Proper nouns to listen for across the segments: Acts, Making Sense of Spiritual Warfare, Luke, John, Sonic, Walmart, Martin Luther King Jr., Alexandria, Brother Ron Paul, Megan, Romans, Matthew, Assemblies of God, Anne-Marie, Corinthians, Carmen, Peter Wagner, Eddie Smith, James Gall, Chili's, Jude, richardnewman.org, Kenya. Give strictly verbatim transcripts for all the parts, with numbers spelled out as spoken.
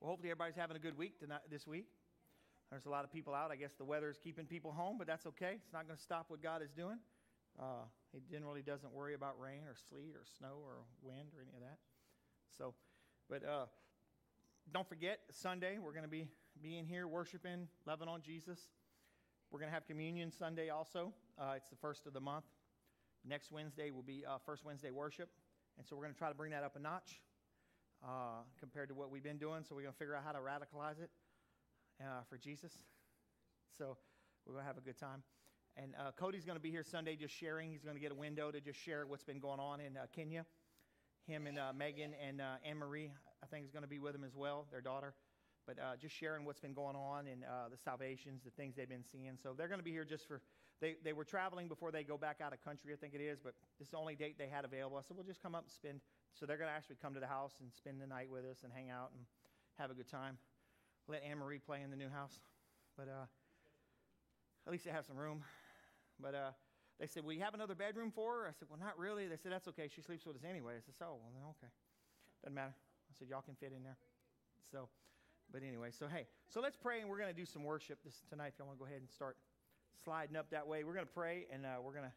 Well, hopefully everybody's having a good week tonight, this week. There's a lot of people out. I guess the weather is keeping people home, but that's okay. It's not going to stop what God is doing. Uh, he generally doesn't worry about rain or sleet or snow or wind or any of that. So, but uh, don't forget, Sunday we're going to be, be in here worshiping, loving on Jesus. We're going to have communion Sunday also. Uh, it's the first of the month. Next Wednesday will be uh, First Wednesday worship. And so we're going to try to bring that up a notch uh, compared to what we've been doing. So we're going to figure out how to radicalize it uh, for Jesus. So we're going to have a good time. And uh, Cody's going to be here Sunday just sharing. He's going to get a window to just share what's been going on in uh, Kenya. Him and uh, Megan and uh, Anne-Marie, I think, is going to be with him as well, their daughter. But uh, just sharing what's been going on and uh, the salvations, the things they've been seeing. So they're going to be here just for, they, they were traveling before they go back out of country, I think it is, but this is the only date they had available. I said, we'll just come up and spend. So they're going to actually come to the house and spend the night with us and hang out and have a good time. Let Anne-Marie play in the new house. But uh, at least they have some room. But uh, they said, will you have another bedroom for her? I said, well, not really. They said, that's okay. She sleeps with us anyway. I said, oh, well, then okay. Doesn't matter. I said, y'all can fit in there. So... But anyway, so hey, so let's pray, and we're going to do some worship this tonight. If y'all want to go ahead and start sliding up that way, we're going to pray, and uh, we're going to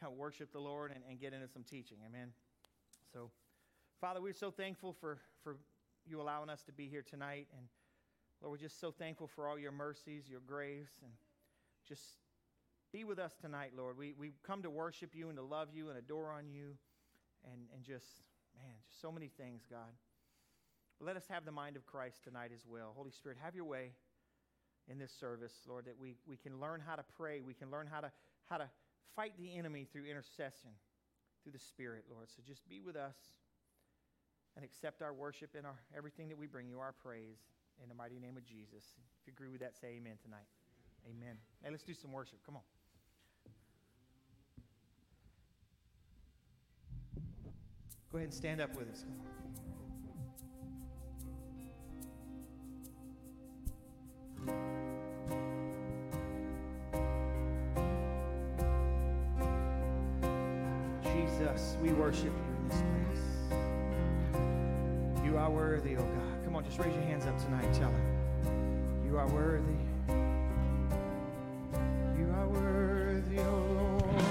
kind of worship the Lord and, and get into some teaching. Amen. So, Father, we're so thankful for, for you allowing us to be here tonight, and Lord, we're just so thankful for all your mercies, your grace, and just be with us tonight, Lord. We we come to worship you and to love you and adore on you, and and just man, just so many things, God. Let us have the mind of Christ tonight as well. Holy Spirit, have your way in this service, Lord, that we, we can learn how to pray. We can learn how to how to fight the enemy through intercession, through the Spirit, Lord. So just be with us and accept our worship and our everything that we bring you, our praise, in the mighty name of Jesus. If you agree with that, say amen tonight. Amen. Hey, let's do some worship. Come on. Go ahead and stand up with us. Come on. Jesus, we worship you in this place. You are worthy, oh God. Come on, just raise your hands up tonight. Tell him. You are worthy. You are worthy, oh Lord.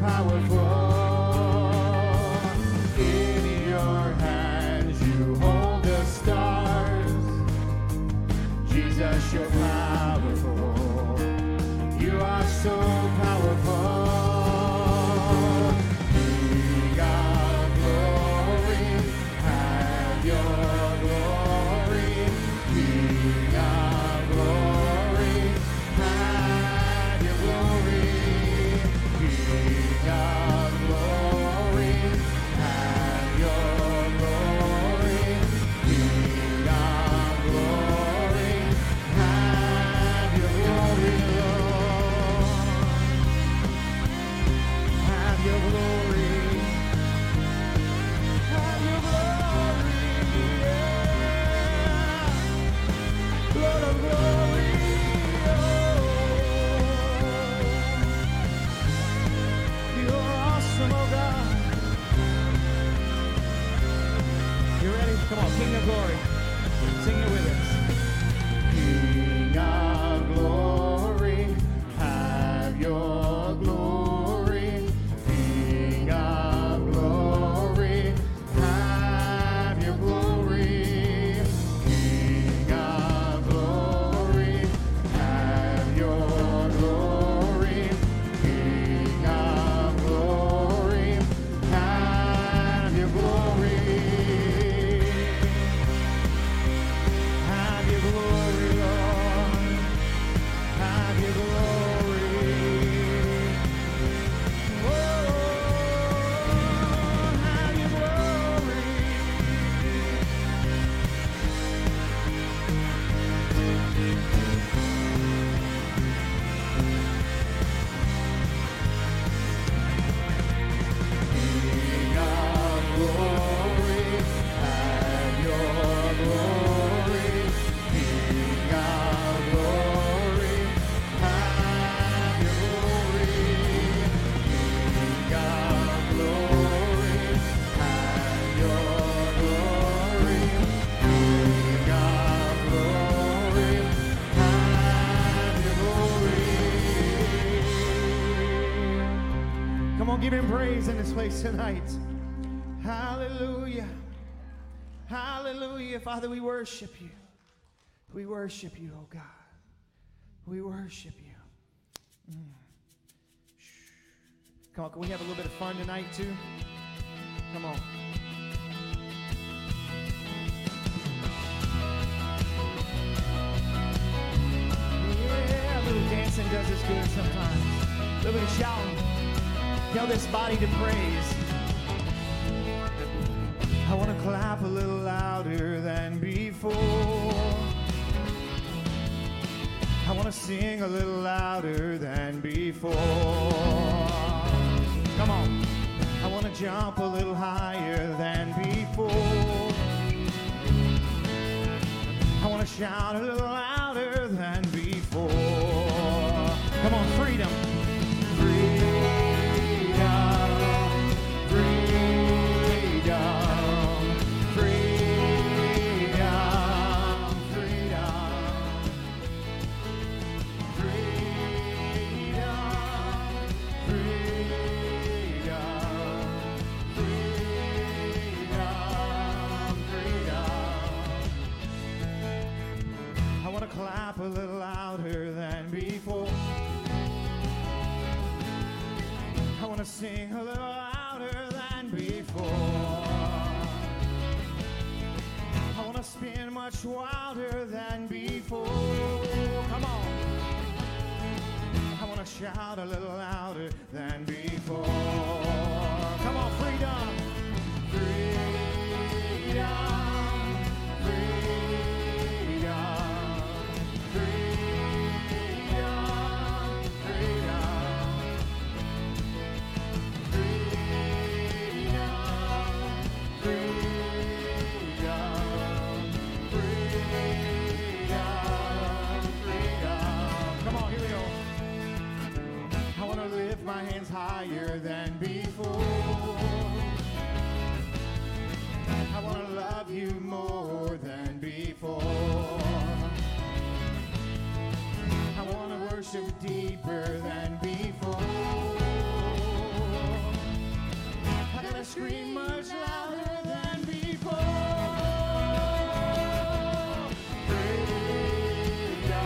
Powerful, in your hands you hold the stars, Give him praise in this place tonight. Hallelujah. Hallelujah. Father, we worship you. We worship you, oh God. We worship you. Mm. Come on, can we have a little bit of fun tonight too? Come on. Yeah, a little dancing does us good sometimes. A little bit of shouting. Tell this body to praise. I want to clap a little louder than before. I want to sing a little louder than before. Come on. I want to jump a little higher than before. I want to shout a little louder than before. Come on, freedom. Clap a little louder than before. I want to sing a little louder than before. I want to spin much wilder than before. Come on. I want to shout a little louder than before. Come on, freedom. Freedom. My hands higher than before. I want to love you more than before. I want to worship deeper than before. I gotta scream much louder than before. Freedom.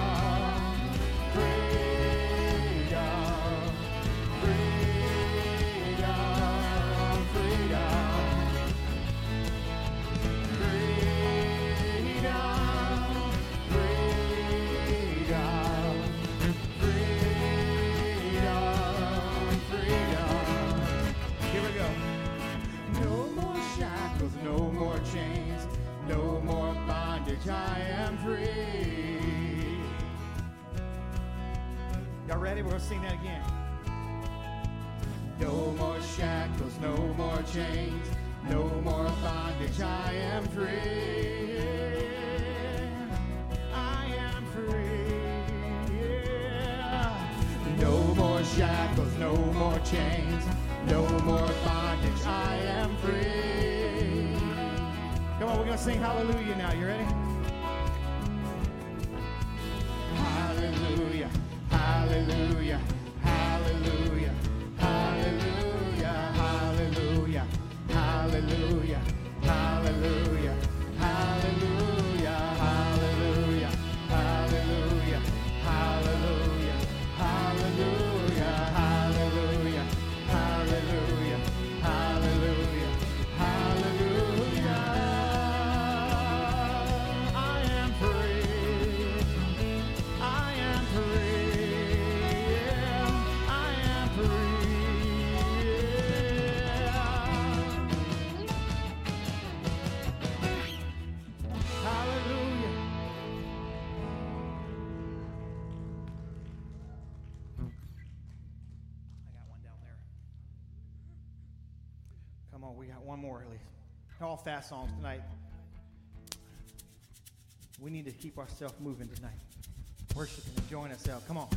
bondage I am free. Y'all ready? We're going to sing that again. No more shackles, no more chains, no more bondage, I am free. I am free. Yeah. No more shackles, no more chains, no more bondage, I am free. Come on, we're going to sing hallelujah now. You ready? Hallelujah, hallelujah, hallelujah. Hallelujah, hallelujah, hallelujah, hallelujah, hallelujah, hallelujah, hallelujah, hallelujah, hallelujah, hallelujah, hallelujah, hallelujah. I am free. I am free. I am free. More at least. All fast songs tonight. We need to keep ourselves moving tonight. Worship and enjoying ourselves. Come on.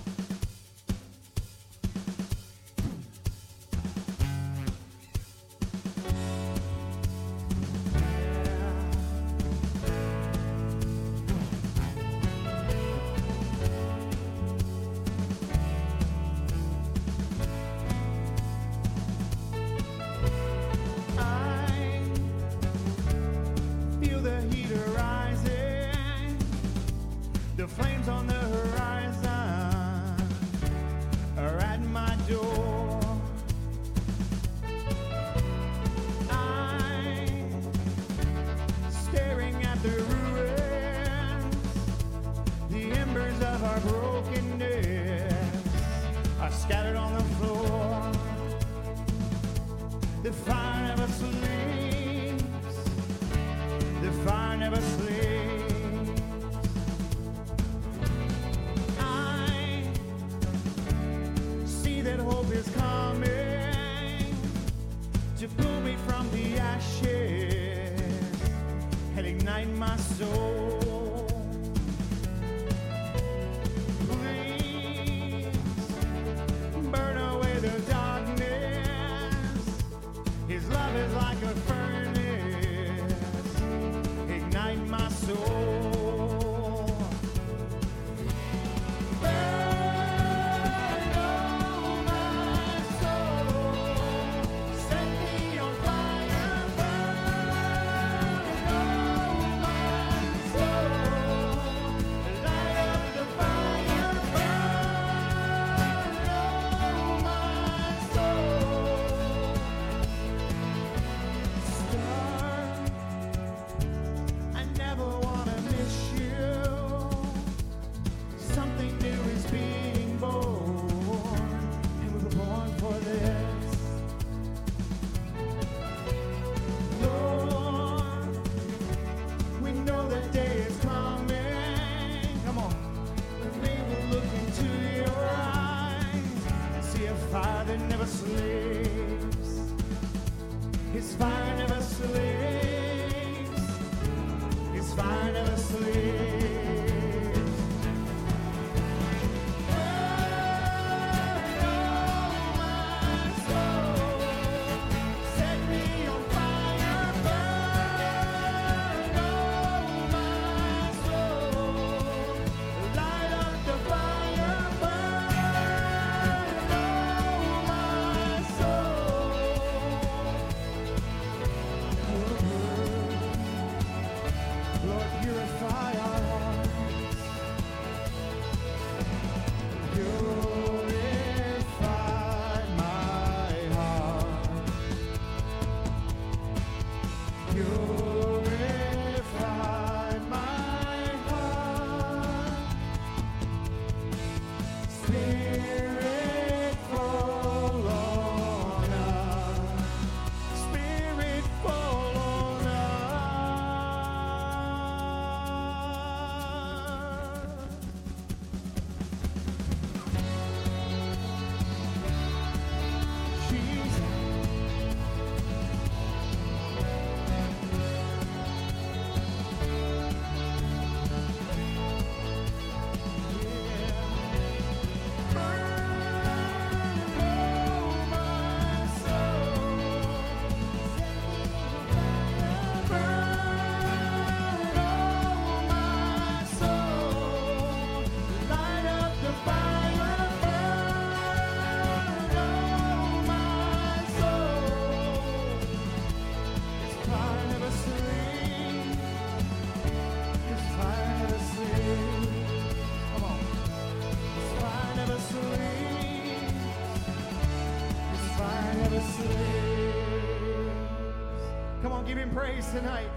give him praise tonight.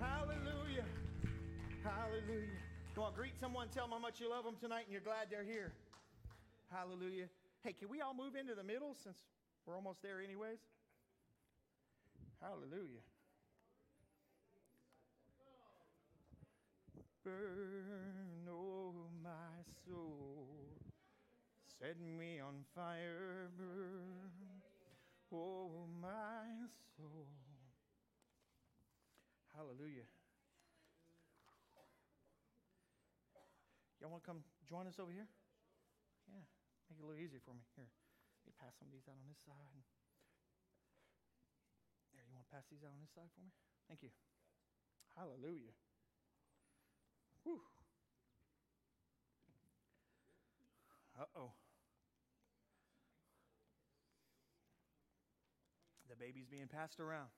Hallelujah. Hallelujah. Go on, greet someone, tell them how much you love them tonight and you're glad they're here. Hallelujah. Hey, can we all move into the middle since we're almost there anyways? Hallelujah. Burn, oh my soul, set me on fire, burn, oh my soul. Hallelujah. Y'all want to come join us over here? Yeah, make it a little easier for me. Here, let me pass some of these out on this side. There, you want to pass these out on this side for me? Thank you. Hallelujah. Whew. Uh-oh. The baby's being passed around.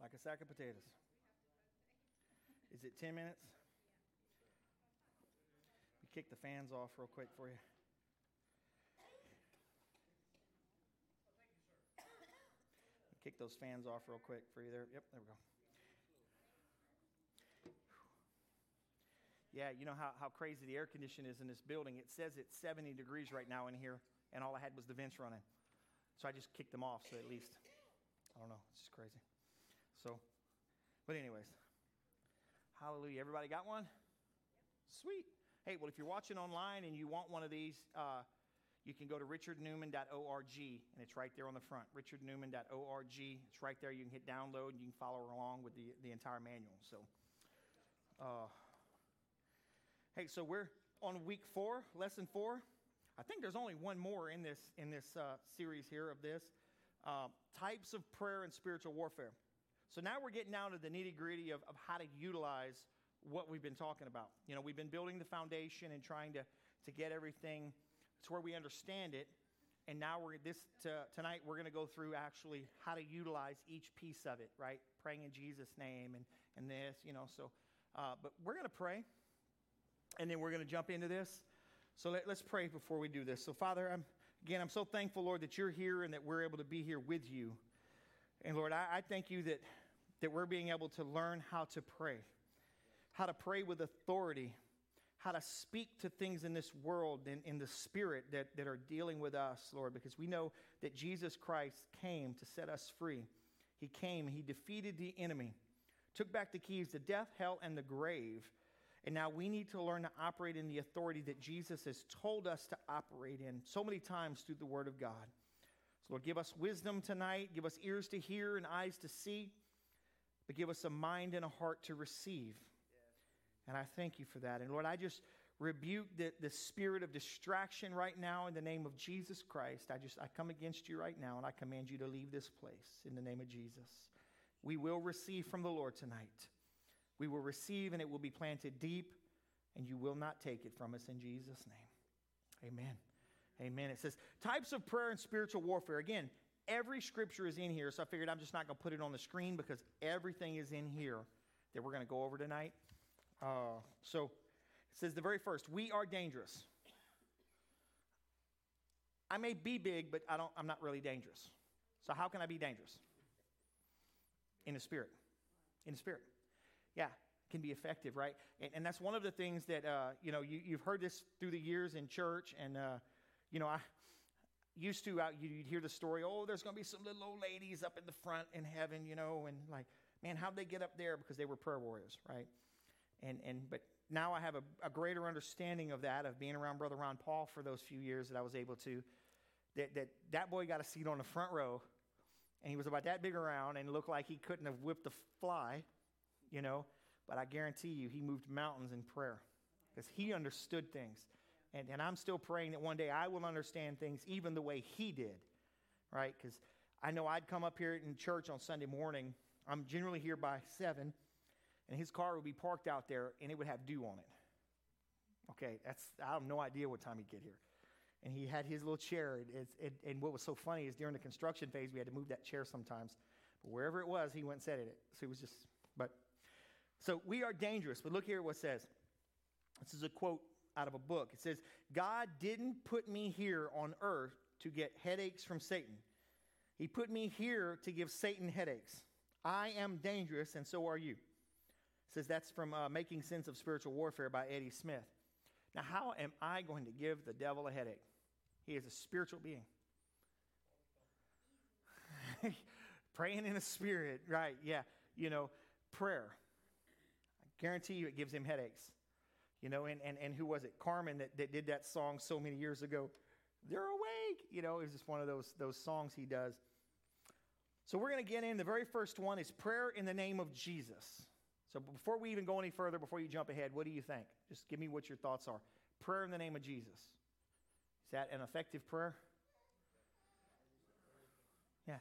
Like a sack of potatoes. Is it ten minutes? We kick the fans off real quick for you. We kick those fans off real quick for you there. Yep, there we go. Yeah, you know how, how crazy the air conditioning is in this building. It says it's seventy degrees right now in here, and all I had was the vents running. So I just kicked them off, so at least, I don't know, it's just crazy. So, but anyways, hallelujah. Everybody got one? Sweet. Hey, well, if you're watching online and you want one of these, uh, you can go to richard newman dot org, and it's right there on the front, richard newman dot org. It's right there. You can hit download, and you can follow along with the, the entire manual. So, uh hey, so we're on week four, lesson four. I think there's only one more in this in this uh, series here of this, uh, types of prayer and spiritual warfare. So now we're getting down to the nitty-gritty of, of how to utilize what we've been talking about. You know, we've been building the foundation and trying to, to get everything to where we understand it. And now we're this to, tonight we're going to go through actually how to utilize each piece of it, right? Praying in Jesus' name and, and this, you know. So, uh, but we're going to pray. And then we're going to jump into this. So let, let's pray before we do this. So, Father, I'm, again, I'm so thankful, Lord, that you're here and that we're able to be here with you. And, Lord, I, I thank you that, that we're being able to learn how to pray, how to pray with authority, how to speak to things in this world and in the spirit that, that are dealing with us, Lord, because we know that Jesus Christ came to set us free. He came. He defeated the enemy, took back the keys to death, hell, and the grave. And now we need to learn to operate in the authority that Jesus has told us to operate in so many times through the Word of God. So, Lord, give us wisdom tonight. Give us ears to hear and eyes to see. But give us a mind and a heart to receive. And I thank you for that. And, Lord, I just rebuke the, the spirit of distraction right now in the name of Jesus Christ. I just I come against you right now, and I command you to leave this place in the name of Jesus. We will receive from the Lord tonight. We will receive, and it will be planted deep, and you will not take it from us in Jesus' name. Amen. Amen. It says, types of prayer and spiritual warfare. Again, every scripture is in here, so I figured I'm just not going to put it on the screen because everything is in here that we're going to go over tonight. Uh, so it says the very first, we are dangerous. I may be big, but I don't, I'm not really dangerous. So how can I be dangerous? In the spirit. In the spirit. Yeah, can be effective, right? And, and that's one of the things that, uh, you know, you, you've heard this through the years in church. And, uh, you know, I used to, uh, you'd hear the story, oh, there's going to be some little old ladies up in the front in heaven, you know. And like, man, how'd they get up there? Because they were prayer warriors, right? And, and but now I have a, a greater understanding of that, of being around Brother Ron Paul for those few years that I was able to, that that, that boy got a seat on the front row. And he was about that big around and looked like he couldn't have whipped a fly. You know, but I guarantee you he moved mountains in prayer because he understood things. And, and I'm still praying that one day I will understand things even the way he did, right? Because I know I'd come up here in church on Sunday morning. I'm generally here by seven, and his car would be parked out there, and it would have dew on it. Okay, that's I have no idea what time he'd get here. And he had his little chair, and, and, and what was so funny is during the construction phase, we had to move that chair sometimes. But wherever it was, he went and sat at it. So it was just, but... So we are dangerous, but look here what it says. This is a quote out of a book. It says, God didn't put me here on earth to get headaches from Satan. He put me here to give Satan headaches. I am dangerous, and so are you. It says that's from uh, Making Sense of Spiritual Warfare by Eddie Smith. Now, how am I going to give the devil a headache? He is a spiritual being. Praying in the spirit, right, yeah. You know, prayer. I guarantee you it gives him headaches. You know, and, and, and who was it? Carmen that, that did that song so many years ago. They're awake. You know, it was just one of those, those songs he does. So we're going to get in. The very first one is prayer in the name of Jesus. So before we even go any further, before you jump ahead, what do you think? Just give me what your thoughts are. Prayer in the name of Jesus. Is that an effective prayer? Yeah.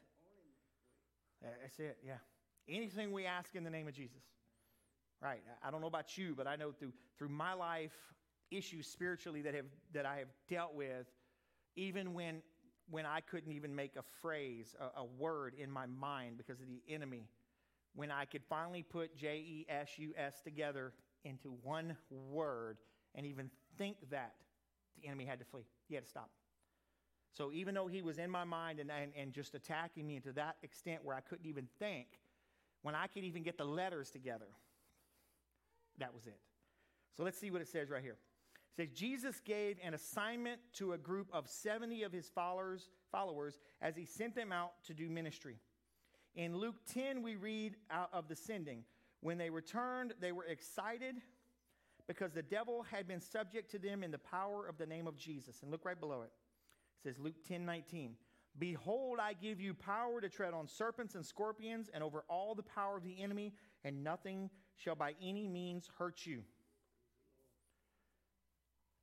That's it, yeah. Anything we ask in the name of Jesus. Right. I don't know about you, but I know through through my life, issues spiritually that have that I have dealt with, even when when I couldn't even make a phrase, a, a word in my mind because of the enemy, when I could finally put J E S U S together into one word and even think that, the enemy had to flee. He had to stop. So even though he was in my mind and, and, and just attacking me to that extent where I couldn't even think, when I could even get the letters together, that was it. So let's see what it says right here. It says, Jesus gave an assignment to a group of seventy of his followers, followers as he sent them out to do ministry. In Luke ten, we read out of the sending. When they returned, they were excited because the devil had been subject to them in the power of the name of Jesus. And look right below it. It says, Luke ten nineteen, behold, I give you power to tread on serpents and scorpions and over all the power of the enemy, and nothing shall by any means hurt you.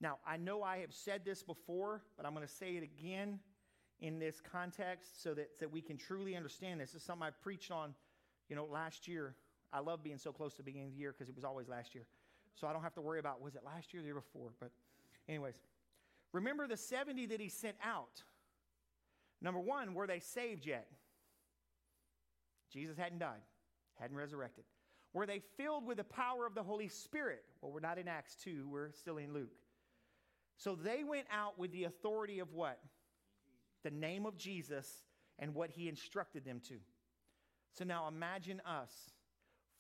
Now, I know I have said this before, but I'm going to say it again in this context so that, that we can truly understand this. This is something I preached on, you know, last year. I love being so close to the beginning of the year because it was always last year. So I don't have to worry about, was it last year or the year before? But anyways, remember the seventy that he sent out. Number one, were they saved yet? Jesus hadn't died, hadn't resurrected. Were they filled with the power of the Holy Spirit? Well, we're not in Acts two, we're still in Luke. So they went out with the authority of what? The name of Jesus and what he instructed them to. So now imagine us,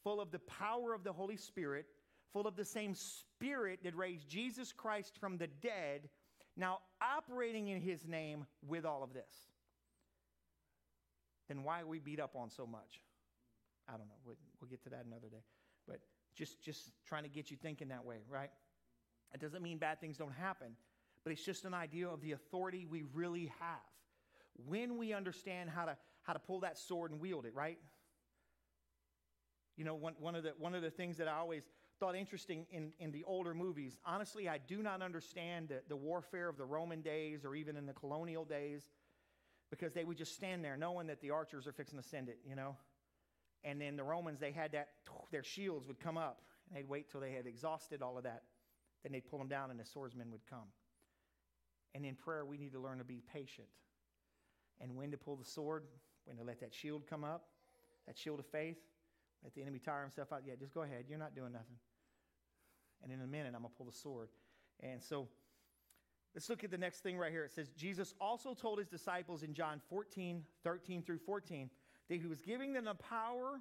full of the power of the Holy Spirit, full of the same Spirit that raised Jesus Christ from the dead, now operating in his name with all of this. Then why are we beat up on so much? I don't know. We'll, we'll get to that another day. But just, just trying to get you thinking that way, right? It doesn't mean bad things don't happen, but it's just an idea of the authority we really have when we understand how to how to pull that sword and wield it, right? You know, one, one of the one of the things that I always thought interesting in, in the older movies, honestly, I do not understand the, the warfare of the Roman days or even in the colonial days, because they would just stand there knowing that the archers are fixing to send it, you know? And then the Romans, they had that, their shields would come up, and they'd wait till they had exhausted all of that. Then they'd pull them down, and the swordsmen would come. And in prayer, we need to learn to be patient and when to pull the sword, when to let that shield come up, that shield of faith, let the enemy tire himself out. Yeah, just go ahead. You're not doing nothing. And in a minute, I'm going to pull the sword. And so let's look at the next thing right here. It says, Jesus also told his disciples in John fourteen, thirteen through fourteen, that he was giving them the power,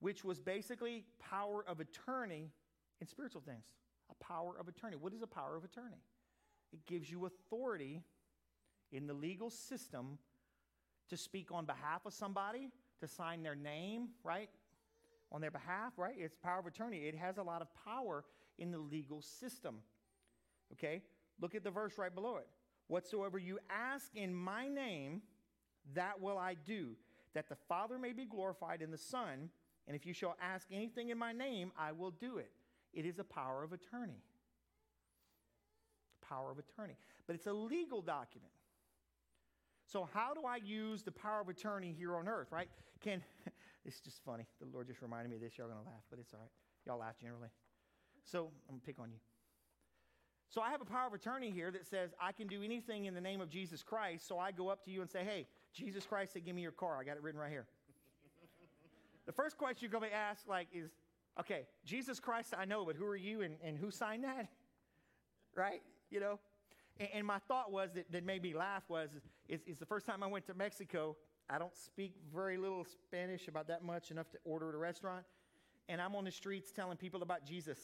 which was basically power of attorney in spiritual things. A power of attorney. What is a power of attorney? It gives you authority in the legal system to speak on behalf of somebody, to sign their name, right? On their behalf, right? It's power of attorney. It has a lot of power in the legal system. Okay? Look at the verse right below it. Whatsoever you ask in my name, that will I do, that the Father may be glorified in the Son. And if you shall ask anything in my name, I will do it. It is a power of attorney. The power of attorney. But it's a legal document. So how do I use the power of attorney here on earth, right? Can, it's just funny. The Lord just reminded me of this. Y'all are going to laugh, but it's all right. Y'all laugh generally. So I'm going to pick on you. So I have a power of attorney here that says I can do anything in the name of Jesus Christ. So I go up to you and say, hey, Jesus Christ said, give me your car. I got it written right here. The first question you're going to be asked like is, okay, Jesus Christ, I know, but who are you and, and who signed that? Right? You know? And my thought was that, that made me laugh was, it's, it's the first time I went to Mexico. I don't speak very little Spanish, about that much, enough to order at a restaurant. And I'm on the streets telling people about Jesus.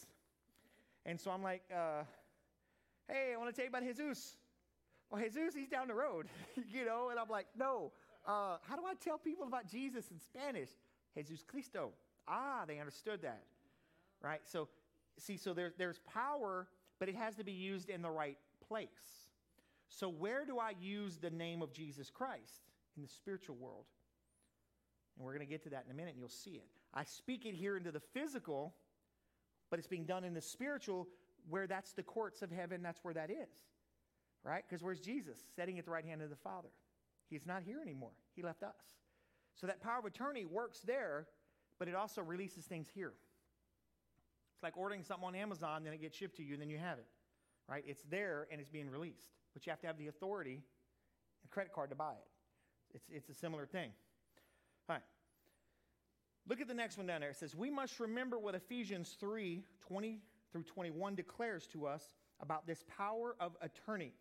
And so I'm like, uh, hey, I want to tell you about Jesus. Well, Jesus, he's down the road, you know. And I'm like, no, uh, how do I tell people about Jesus in Spanish? Jesus Cristo. Ah, they understood that, right? So, see, so there, there's power, but it has to be used in the right place. So where do I use the name of Jesus Christ? In the spiritual world. And we're going to get to that in a minute, and you'll see it. I speak it here into the physical, but it's being done in the spiritual, where that's the courts of heaven, that's where that is, right? Because where's Jesus? Sitting at the right hand of the Father. He's not here anymore. He left us. So that power of attorney works there, but it also releases things here. It's like ordering something on Amazon, then it gets shipped to you, and then you have it, right? It's there, and it's being released, but you have to have the authority and credit card to buy it. It's, it's a similar thing. All right. Look at the next one down there. It says, we must remember what Ephesians three, twenty through twenty-one declares to us about this power of attorney.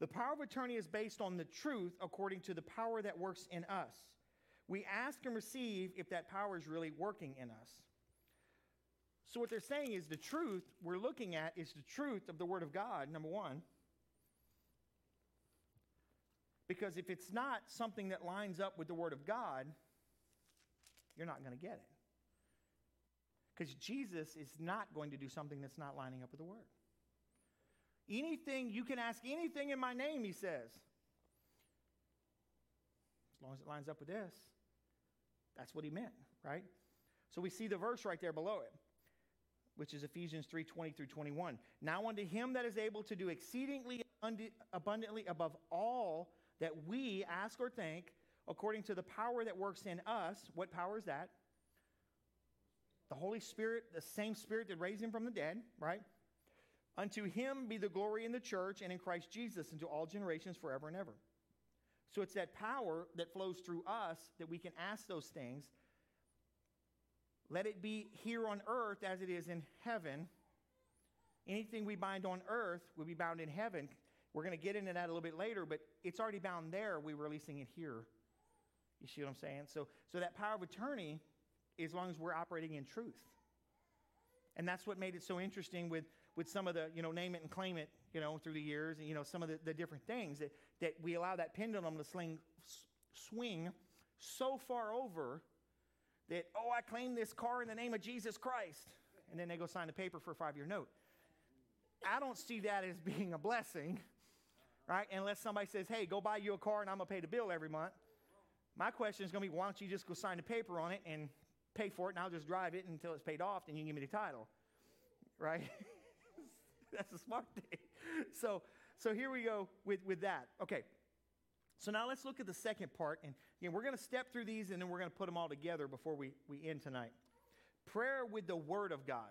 The power of attorney is based on the truth according to the power that works in us. We ask and receive if that power is really working in us. So what they're saying is the truth we're looking at is the truth of the Word of God, number one. Because if it's not something that lines up with the Word of God, you're not going to get it. Because Jesus is not going to do something that's not lining up with the Word. Anything, you can ask anything in my name, he says. As long as it lines up with this, that's what he meant, right? So we see the verse right there below it, which is Ephesians three, twenty through twenty-one. Now unto him that is able to do exceedingly abundantly above all that we ask or think, according to the power that works in us. What power is that? The Holy Spirit, the same Spirit that raised him from the dead, right? Unto him be the glory in the church and in Christ Jesus unto all generations forever and ever. So it's that power that flows through us that we can ask those things. Let it be here on earth as it is in heaven. Anything we bind on earth will be bound in heaven. We're going to get into that a little bit later, but it's already bound there. We're releasing it here. You see what I'm saying? So, so that power of attorney, as long as we're operating in truth. And that's what made it so interesting with, with some of the, you know, name it and claim it, you know, through the years, and, you know, some of the, the different things that, that we allow that pendulum to sling, swing so far over that, oh, I claim this car in the name of Jesus Christ. And then they go sign the paper for a five-year note. I don't see that as being a blessing, right? Unless somebody says, hey, go buy you a car and I'm going to pay the bill every month. My question is going to be, why don't you just go sign the paper on it and pay for it, and I'll just drive it until it's paid off, then you can give me the title, right? That's a smart thing. So so here we go with, with that. Okay, so now let's look at the second part. And again, we're going to step through these, and then we're going to put them all together before we, we end tonight. Prayer with the Word of God.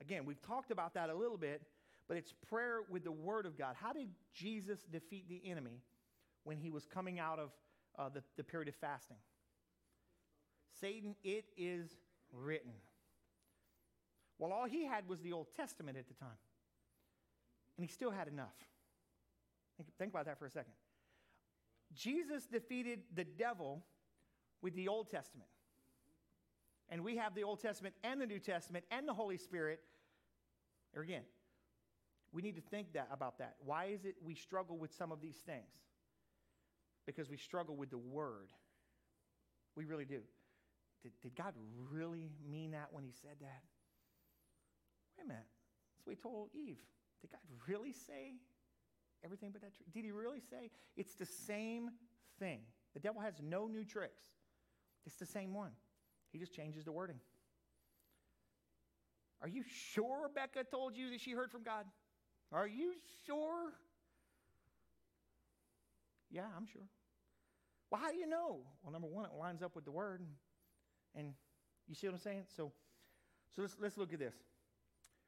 Again, we've talked about that a little bit, but it's prayer with the Word of God. How did Jesus defeat the enemy when he was coming out of uh, the, the period of fasting? Satan, it is written. Well, all he had was the Old Testament at the time, and he still had enough. Think, think about that for a second. Jesus defeated the devil with the Old Testament. And we have the Old Testament and the New Testament and the Holy Spirit. Here again, we need to think that about that. Why is it we struggle with some of these things? Because we struggle with the Word. We really do. Did, did God really mean that when he said that? Wait a minute. That's what he told Eve. Did God really say everything but that tree? Did he really say? It's the same thing. The devil has no new tricks. It's the same one. He just changes the wording. Are you sure Rebecca told you that she heard from God? Are you sure? Yeah, I'm sure. Well, how do you know? Well, number one, it lines up with the Word. And you see what I'm saying? So so let's, let's look at this.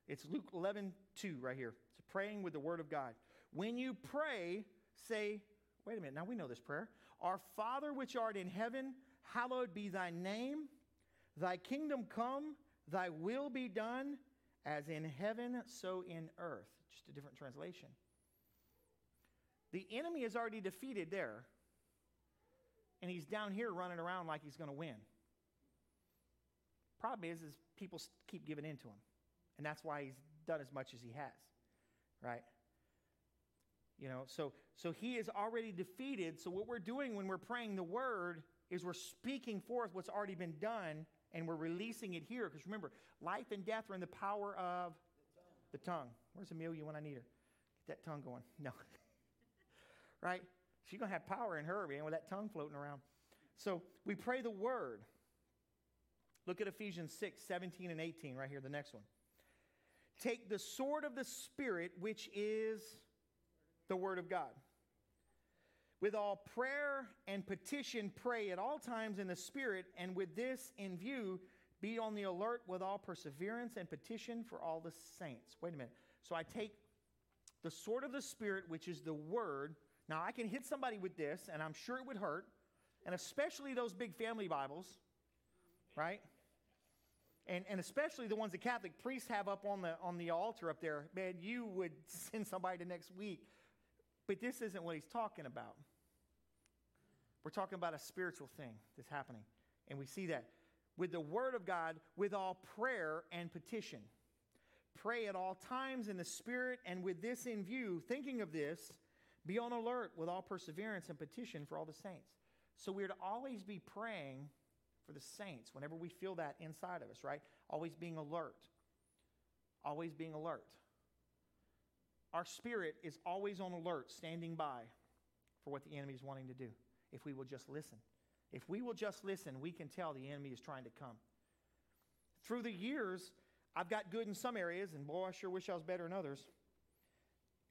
It's Luke eleven two right here. It's praying with the Word of God. When you pray, say, wait a minute, now we know this prayer. Our Father which art in heaven, hallowed be thy name. Thy kingdom come, thy will be done, as in heaven, so in earth. Just a different translation. The enemy is already defeated there, and he's down here running around like he's going to win. Problem is, is people keep giving in to him, and that's why he's done as much as he has, right? You know, so so he is already defeated. So what we're doing when we're praying the word is we're speaking forth what's already been done, and we're releasing it here. Because remember, life and death are in the power of the tongue. The tongue. Where's Amelia when I need her? Get that tongue going. No. Right? She's going to have power in her, man, with that tongue floating around. So we pray the word. Look at Ephesians six, seventeen and eighteen, right here, the next one. Take the sword of the Spirit, which is the word of God. With all prayer and petition, pray at all times in the Spirit, and with this in view, be on the alert with all perseverance and petition for all the saints. Wait a minute. So I take the sword of the Spirit, which is the word. Now, I can hit somebody with this, and I'm sure it would hurt, and especially those big family Bibles, right? And and especially the ones the Catholic priests have up on the on the altar up there. Man, you would send somebody to next week. But this isn't what he's talking about. We're talking about a spiritual thing that's happening. And we see that with the word of God, with all prayer and petition. Pray at all times in the Spirit, and with this in view, thinking of this, be on alert with all perseverance and petition for all the saints. So we're to always be praying for the saints whenever we feel that inside of us, right? Always being alert. Always being alert. Our spirit is always on alert, standing by for what the enemy is wanting to do. If we will just listen. If we will just listen, we can tell the enemy is trying to come. Through the years, I've got good in some areas, and boy, I sure wish I was better in others.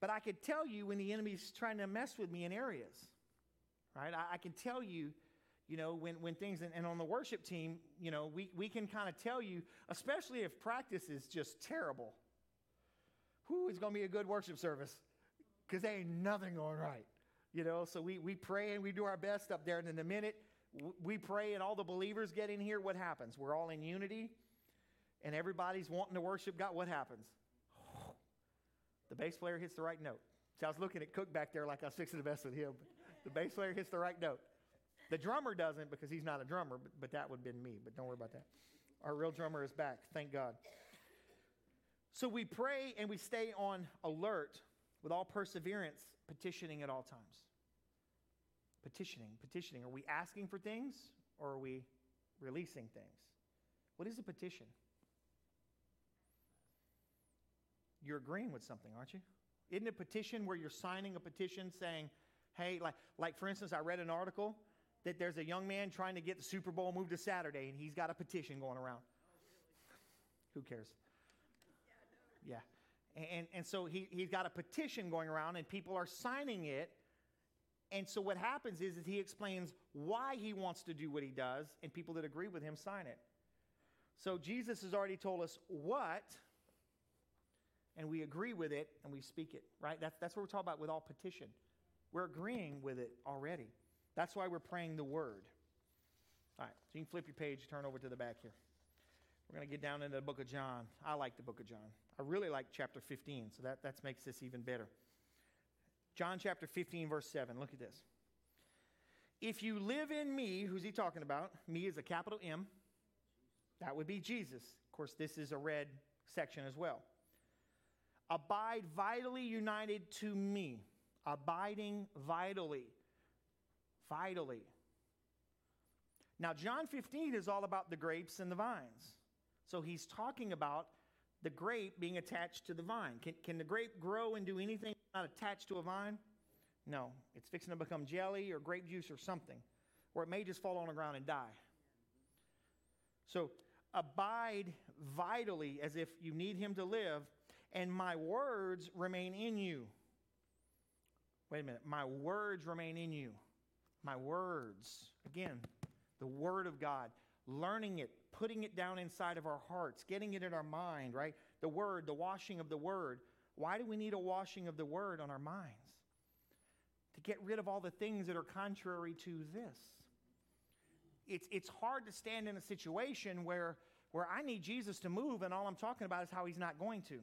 But I could tell you when the enemy's trying to mess with me in areas, right? I, I can tell you, you know, when, when things, and, and on the worship team, you know, we, we can kind of tell you, especially if practice is just terrible, whoo, it's going to be a good worship service because there ain't nothing going right, you know? So we, we pray and we do our best up there, and in the minute we pray and all the believers get in here, what happens? We're all in unity, and everybody's wanting to worship God. What happens? Oh, the bass player hits the right note. So I was looking at Cook back there like I was fixing the best with him. The bass player hits the right note. The drummer doesn't because he's not a drummer, but, but that would have been me. But don't worry about that. Our real drummer is back. Thank God. So we pray and we stay on alert with all perseverance, petitioning at all times. Petitioning, petitioning. Are we asking for things or are we releasing things? What is a petition? You're agreeing with something, aren't you? Isn't a petition where you're signing a petition saying, hey, like, like for instance, I read an article that there's a young man trying to get the Super Bowl moved to Saturday, and he's got a petition going around. Who cares? Yeah. And and so he, he's got a petition going around, and people are signing it. And so what happens is, is he explains why he wants to do what he does, and people that agree with him sign it. So Jesus has already told us what, and we agree with it, and we speak it, right? That's, that's what we're talking about with all petition. We're agreeing with it already. That's why we're praying the word. All right, so you can flip your page, turn over to the back here. We're going to get down into the book of John. I like the book of John. I really like chapter fifteen, so that, that makes this even better. John chapter fifteen, verse seven, look at this. If you live in me, who's he talking about? Me is a capital M. That would be Jesus. Of course, this is a red section as well. Abide vitally united to me. Abiding vitally. Vitally. Now, John fifteen is all about the grapes and the vines. So he's talking about the grape being attached to the vine. Can, can the grape grow and do anything not attached to a vine? No. It's fixing to become jelly or grape juice or something. Or it may just fall on the ground and die. So abide vitally as if you need him to live. And my words remain in you. Wait a minute. My words remain in you. My words. Again, the word of God. Learning it. Putting it down inside of our hearts. Getting it in our mind, right? The word. The washing of the word. Why do we need a washing of the word on our minds? To get rid of all the things that are contrary to this. It's, it's hard to stand in a situation where, where I need Jesus to move and all I'm talking about is how he's not going to.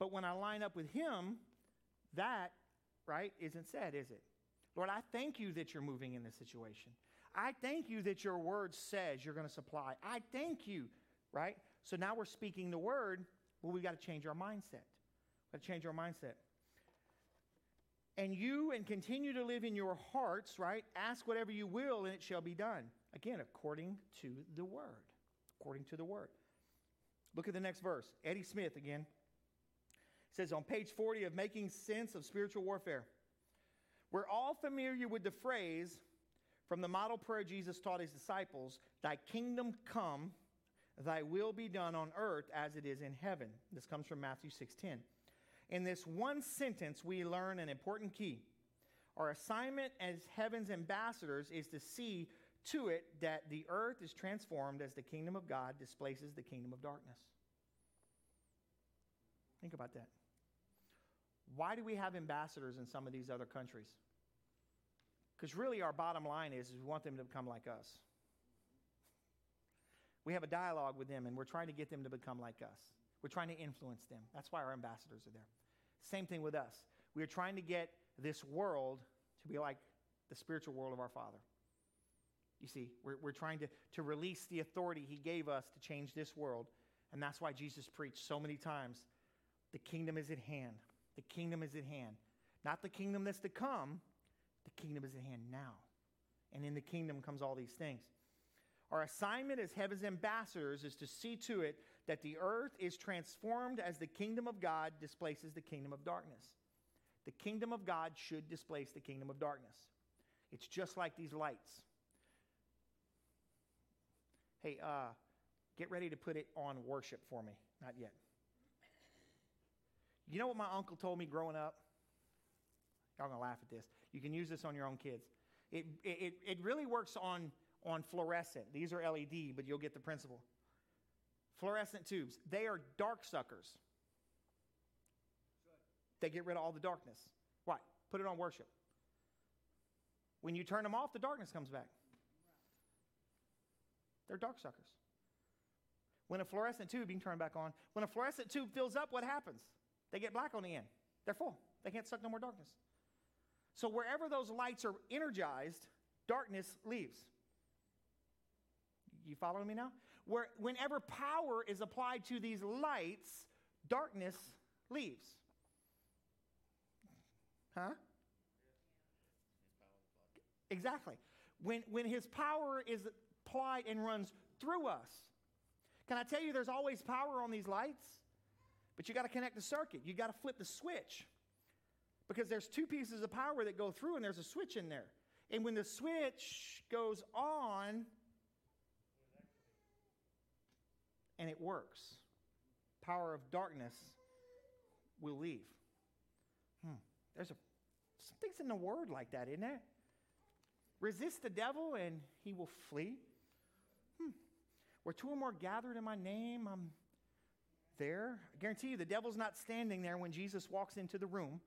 But when I line up with him, that right, isn't said, is it? Lord, I thank you that you're moving in this situation. I thank you that your word says you're going to supply. I thank you, right? So now we're speaking the word, but we've got to change our mindset. We've got to change our mindset. And you and continue to live in your hearts, right? Ask whatever you will, and it shall be done. Again, according to the word. According to the word. Look at the next verse. Eddie Smith again. It says on page forty of Making Sense of Spiritual Warfare, we're all familiar with the phrase from the model prayer Jesus taught his disciples, thy kingdom come, thy will be done on earth as it is in heaven. This comes from Matthew six ten. In this one sentence, we learn an important key. Our assignment as heaven's ambassadors is to see to it that the earth is transformed as the kingdom of God displaces the kingdom of darkness. Think about that. Why do we have ambassadors in some of these other countries? Because really our bottom line is, is we want them to become like us. We have a dialogue with them, and we're trying to get them to become like us. We're trying to influence them. That's why our ambassadors are there. Same thing with us. We are trying to get this world to be like the spiritual world of our Father. You see, we're, we're trying to, to release the authority he gave us to change this world. And that's why Jesus preached so many times, the kingdom is at hand. The kingdom is at hand. Not the kingdom that's to come. The kingdom is at hand now. And in the kingdom comes all these things. Our assignment as heaven's ambassadors is to see to it that the earth is transformed as the kingdom of God displaces the kingdom of darkness. The kingdom of God should displace the kingdom of darkness. It's just like these lights. Hey, uh, get ready to put it on worship for me. Not yet. You know what my uncle told me growing up? Y'all gonna laugh at this. You can use this on your own kids. It it it really works on, on fluorescent. These are L E D, but you'll get the principle. Fluorescent tubes. They are dark suckers. They get rid of all the darkness. Why? Put it on worship. When you turn them off, the darkness comes back. They're dark suckers. When a fluorescent tube, you can turn it back on. When a fluorescent tube fills up, what happens? They get black on the end. They're full. They can't suck no more darkness. So wherever those lights are energized, darkness leaves. You following me now? Where, whenever power is applied to these lights, darkness leaves. Huh? Exactly. When, when his power is applied and runs through us. Can I tell you there's always power on these lights? But you got to connect the circuit. You got to flip the switch, because there's two pieces of power that go through, and there's a switch in there. And when the switch goes on, and it works, power of darkness will leave. Hmm. There's a, some things in the word like that, isn't there? Resist the devil, and he will flee. Hmm. Where two or more gathered in my name, I'm there. I guarantee you the devil's not standing there when Jesus walks into the room,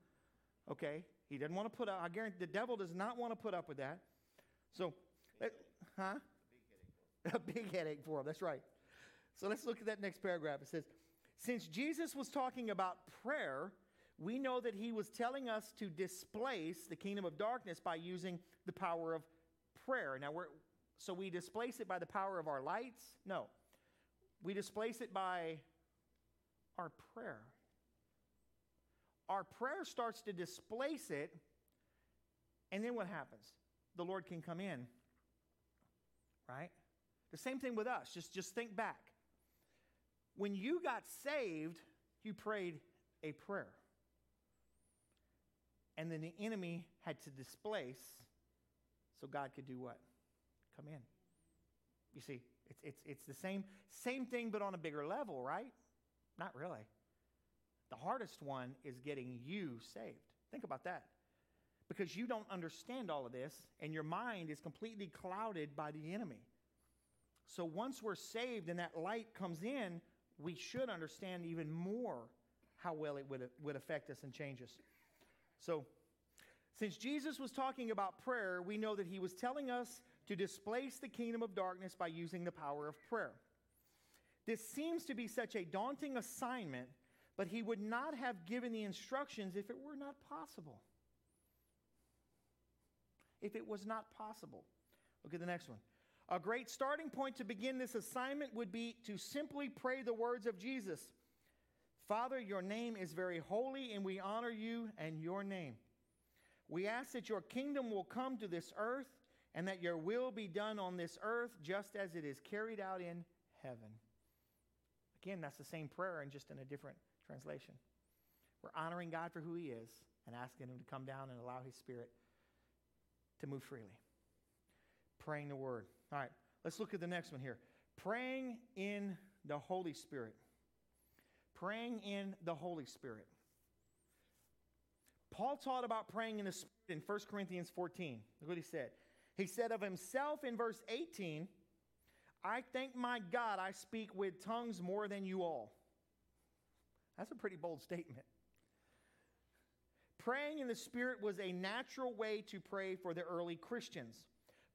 okay? He doesn't want to put up. I guarantee the devil does not want to put up with that. So, big it, huh? A big headache for him. A big headache for him. That's right. So let's look at that next paragraph. It says, since Jesus was talking about prayer, we know that he was telling us to displace the kingdom of darkness by using the power of prayer. Now, we're so we displace it by the power of our lights? No. We displace it by our prayer. Our prayer starts to displace it, and then what happens? The Lord can come in, right? The same thing with us. Just, just think back. When you got saved, you prayed a prayer, and then the enemy had to displace so God could do what? Come in. You see, it's it's it's the same same thing, but on a bigger level, right? Not really. The hardest one is getting you saved. Think about that. Because you don't understand all of this, and your mind is completely clouded by the enemy. So once we're saved and that light comes in, we should understand even more how well it would, would affect us and change us. So, since Jesus was talking about prayer, we know that he was telling us to displace the kingdom of darkness by using the power of prayer. This seems to be such a daunting assignment, but he would not have given the instructions if it were not possible. if it was not possible. Look at the next one. A great starting point to begin this assignment would be to simply pray the words of Jesus. Father, your name is very holy, and we honor you and your name. We ask that your kingdom will come to this earth and that your will be done on this earth just as it is carried out in heaven. Again, that's the same prayer and just in a different translation. We're honoring God for who he is and asking him to come down and allow his spirit to move freely. Praying the word. All right, let's look at the next one here. Praying in the Holy Spirit. Praying in the Holy Spirit. Paul taught about praying in the Spirit in First Corinthians fourteen. Look what he said. He said of himself in verse eighteen, I thank my God I speak with tongues more than you all. That's a pretty bold statement. Praying in the Spirit was a natural way to pray for the early Christians.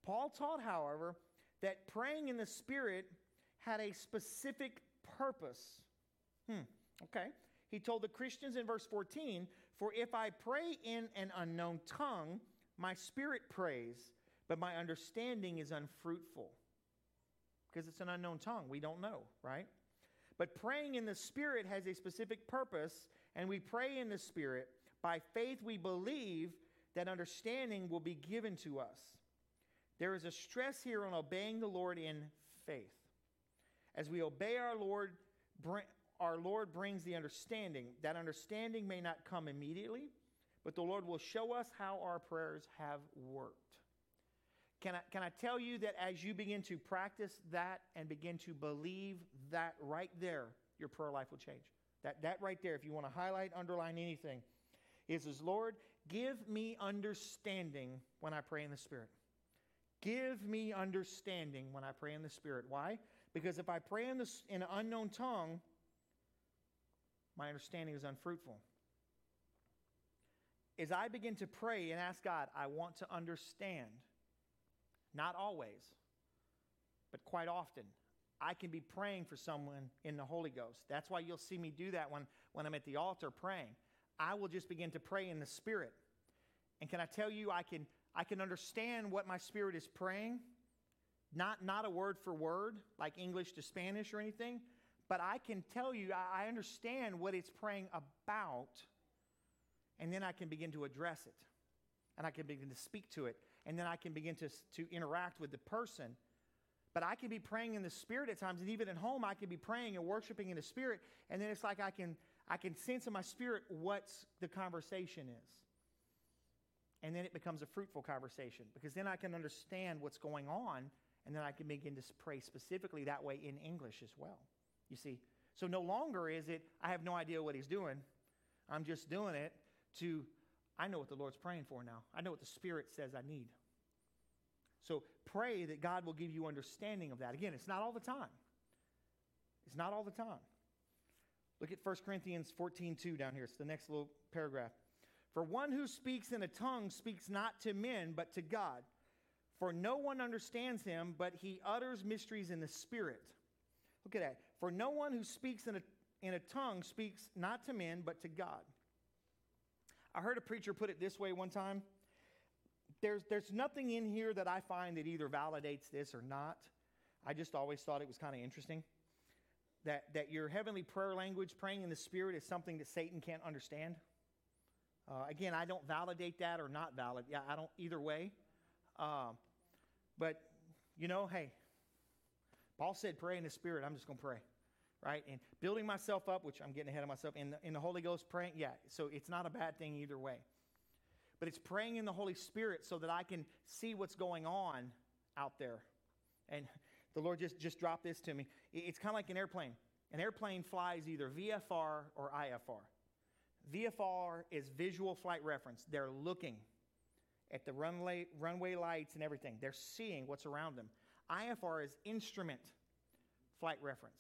Paul taught, however, that praying in the Spirit had a specific purpose. Hmm, okay. He told the Christians in verse fourteen, for if I pray in an unknown tongue, my spirit prays, but my understanding is unfruitful. Because it's an unknown tongue. We don't know, right? But praying in the Spirit has a specific purpose, and we pray in the Spirit. By faith we believe that understanding will be given to us. There is a stress here on obeying the Lord in faith. As we obey our Lord, bring... Our Lord brings the understanding. That understanding may not come immediately, but the Lord will show us how our prayers have worked. Can I, can I tell you that as you begin to practice that and begin to believe that right there, your prayer life will change. That, that right there, if you want to highlight, underline anything, is, is, Lord, give me understanding when I pray in the Spirit. Give me understanding when I pray in the Spirit. Why? Because if I pray in, the, in an unknown tongue, my understanding is unfruitful. As I begin to pray and ask God, I want to understand, not always, but quite often, I can be praying for someone in the Holy Ghost. That's why you'll see me do that when, when I'm at the altar praying. I will just begin to pray in the Spirit. And can I tell you, I can I can understand what my spirit is praying, not, not a word for word, like English to Spanish or anything, but I can tell you, I understand what it's praying about, and then I can begin to address it, and I can begin to speak to it, and then I can begin to, to interact with the person. But I can be praying in the Spirit at times, and even at home, I can be praying and worshiping in the Spirit, and then it's like I can, I can sense in my spirit what the conversation is. And then it becomes a fruitful conversation, because then I can understand what's going on, and then I can begin to pray specifically that way in English as well. You see, so no longer is it, I have no idea what he's doing. I'm just doing it to, I know what the Lord's praying for now. I know what the Spirit says I need. So pray that God will give you understanding of that. Again, it's not all the time. It's not all the time. Look at First Corinthians fourteen two down here. It's the next little paragraph. For one who speaks in a tongue speaks not to men, but to God. For no one understands him, but he utters mysteries in the Spirit. Look at that. For no one who speaks in a, in a tongue speaks not to men, but to God. I heard a preacher put it this way one time. There's, there's nothing in here that I find that either validates this or not. I just always thought it was kind of interesting. That, that your heavenly prayer language, praying in the Spirit, is something that Satan can't understand. Uh, again, I don't validate that or not validate. Yeah, I don't either way. Um, but, you know, hey. Paul said, pray in the Spirit. I'm just going to pray, right? And building myself up, which I'm getting ahead of myself, in the, in the Holy Ghost praying, yeah, so it's not a bad thing either way. But it's praying in the Holy Spirit so that I can see what's going on out there. And the Lord just, just dropped this to me. It's kind of like an airplane. An airplane flies either V F R or I F R. V F R is visual flight reference. They're looking at the runway, runway lights and everything. They're seeing what's around them. I F R is instrument flight reference.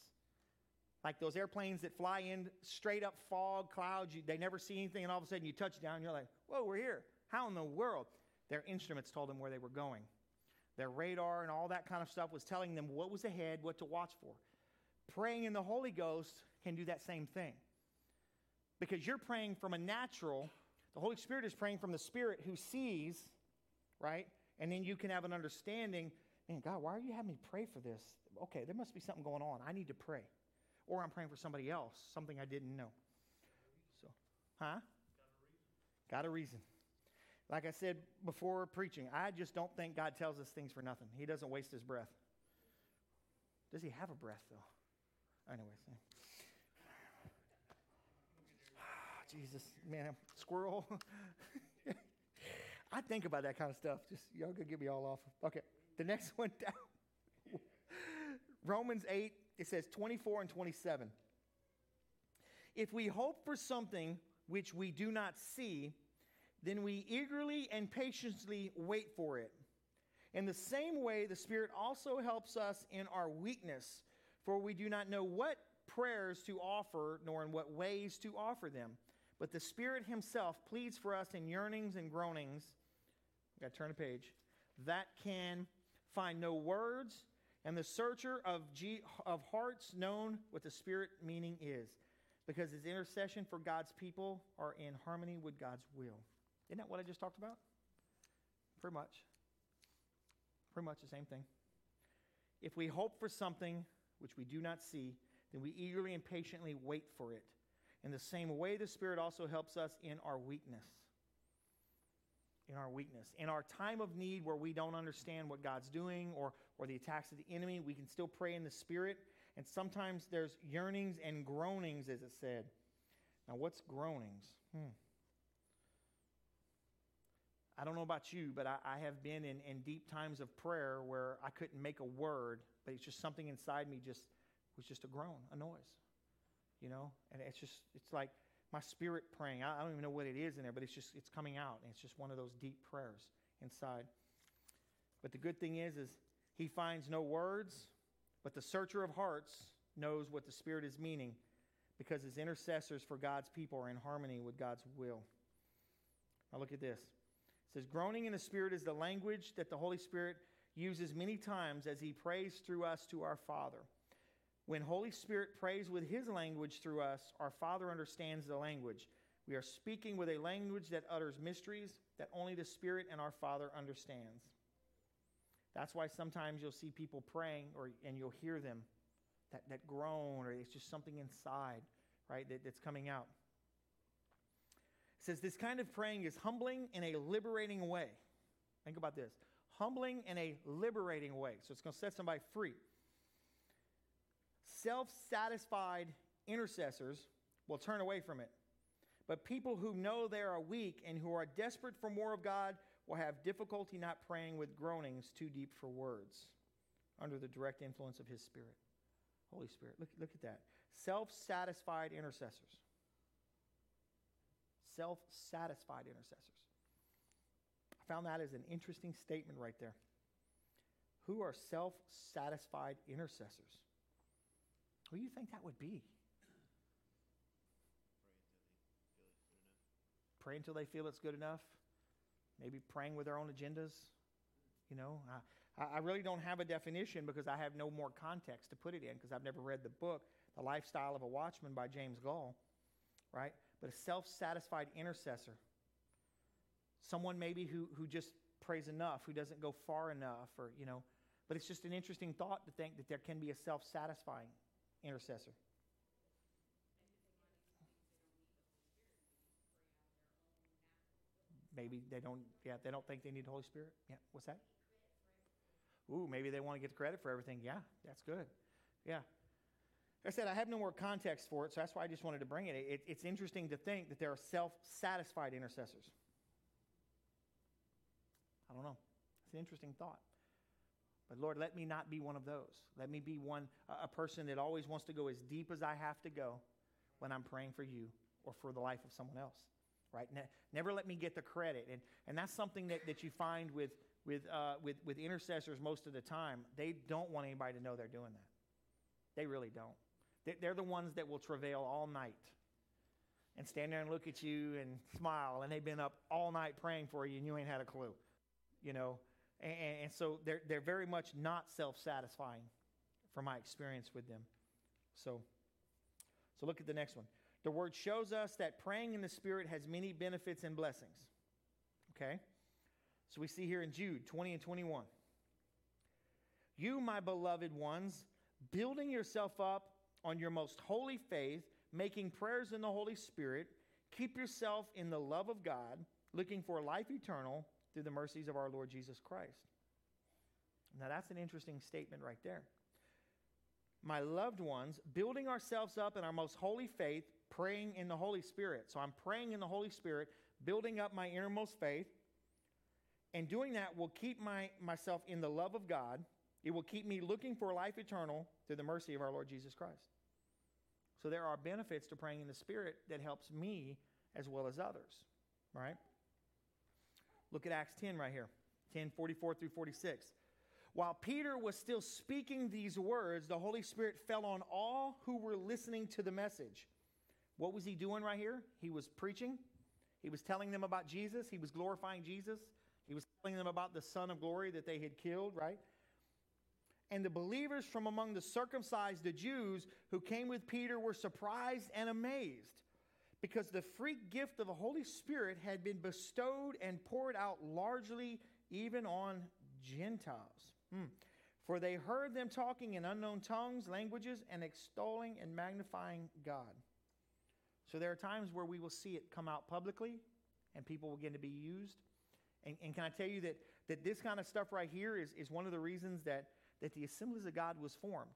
Like those airplanes that fly in straight up fog, clouds, you, they never see anything, and all of a sudden you touch down, and you're like, whoa, we're here. How in the world? Their instruments told them where they were going. Their radar and all that kind of stuff was telling them what was ahead, what to watch for. Praying in the Holy Ghost can do that same thing. Because you're praying from a natural, the Holy Spirit is praying from the Spirit who sees right? And then you can have an understanding, man, God, why are you having me pray for this? Okay, there must be something going on. I need to pray. Or I'm praying for somebody else, something I didn't know. So, huh? Got a reason. Got a reason. Like I said before preaching, I just don't think God tells us things for nothing. He doesn't waste his breath. Does he have a breath, though? Anyways. Oh, Jesus, man, squirrel. I think about that kind of stuff. Just y'all could get me all off. Okay, the next one down. Romans eight, it says twenty-four and twenty-seven. If we hope for something which we do not see, then we eagerly and patiently wait for it. In the same way, the Spirit also helps us in our weakness, for we do not know what prayers to offer, nor in what ways to offer them. But the Spirit himself pleads for us in yearnings and groanings. I've got to turn a page. That can find no words, and the searcher of, G- of hearts known what the Spirit meaning is, because his intercession for God's people are in harmony with God's will. Isn't that what I just talked about? Pretty much. Pretty much the same thing. If we hope for something which we do not see, then we eagerly and patiently wait for it. In the same way, the Spirit also helps us in our weakness. In our weakness. In our time of need where we don't understand what God's doing or, or the attacks of the enemy, we can still pray in the Spirit. And sometimes there's yearnings and groanings, as it said. Now, what's groanings? Hmm. I don't know about you, but I, I have been in, in deep times of prayer where I couldn't make a word, but it's just something inside me just was just a groan, a noise, you know? And it's just, it's like my spirit praying. I, I don't even know what it is in there, but it's just, it's coming out, and it's just one of those deep prayers inside. But the good thing is, is he finds no words, but the searcher of hearts knows what the Spirit is meaning, because his intercessors for God's people are in harmony with God's will. Now look at this. It says, groaning in the Spirit is the language that the Holy Spirit uses many times as he prays through us to our Father. When Holy Spirit prays with his language through us, our Father understands the language. We are speaking with a language that utters mysteries that only the Spirit and our Father understands. That's why sometimes you'll see people praying or and you'll hear them, that, that groan, or it's just something inside, right, that, that's coming out. It says this kind of praying is humbling in a liberating way. Think about this. Humbling in a liberating way. So it's going to set somebody free. Self-satisfied intercessors will turn away from it. But people who know they are weak and who are desperate for more of God will have difficulty not praying with groanings too deep for words under the direct influence of his Spirit. Holy Spirit, look, look at that. Self-satisfied intercessors. Self-satisfied intercessors. I found that as an interesting statement right there. Who are self-satisfied intercessors? Who do you think that would be? Pray until they feel it's good enough. Maybe praying with their own agendas. You know, I, I really don't have a definition because I have no more context to put it in because I've never read the book, The Lifestyle of a Watchman by James Gall, right? But a self-satisfied intercessor, someone maybe who who just prays enough, who doesn't go far enough, or, you know, but it's just an interesting thought to think that there can be a self-satisfying intercessor. Maybe they don't, yeah, they don't think they need the Holy Spirit. Yeah, what's that? Ooh, maybe they want to get the credit for everything. Yeah, that's good. Yeah. Like I said, I have no more context for it, so that's why I just wanted to bring it. it. It's interesting to think that there are self-satisfied intercessors. I don't know. It's an interesting thought. But Lord, let me not be one of those. Let me be one, a person that always wants to go as deep as I have to go when I'm praying for you or for the life of someone else, right? Ne- never let me get the credit. And and that's something that, that you find with, with, uh, with, with intercessors most of the time. They don't want anybody to know they're doing that. They really don't. They're the ones that will travail all night and stand there and look at you and smile, and they've been up all night praying for you, and you ain't had a clue, you know. And, and so they're they're very much not self-satisfying from my experience with them. So, so look at the next one. The Word shows us that praying in the Spirit has many benefits and blessings, okay? So we see here in Jude twenty and twenty-one. You, my beloved ones, building yourself up on your most holy faith, making prayers in the Holy Spirit, keep yourself in the love of God, looking for life eternal through the mercies of our Lord Jesus Christ. Now that's an interesting statement right there. My loved ones, building ourselves up in our most holy faith, praying in the Holy Spirit. So I'm praying in the Holy Spirit, building up my innermost faith, and doing that will keep my myself in the love of God. It will keep me looking for life eternal through the mercy of our Lord Jesus Christ. So there are benefits to praying in the Spirit that helps me as well as others, right? Look at Acts ten right here, ten, forty-four through forty-six. While Peter was still speaking these words, the Holy Spirit fell on all who were listening to the message. What was he doing right here? He was preaching. He was telling them about Jesus. He was glorifying Jesus. He was telling them about the Son of Glory that they had killed, right? And the believers from among the circumcised, the Jews who came with Peter, were surprised and amazed because the free gift of the Holy Spirit had been bestowed and poured out largely even on Gentiles. Hmm. For they heard them talking in unknown tongues, languages, and extolling and magnifying God. So there are times where we will see it come out publicly and people will begin to be used. And, and can I tell you that, that this kind of stuff right here is, is one of the reasons that, that the Assemblies of God was formed.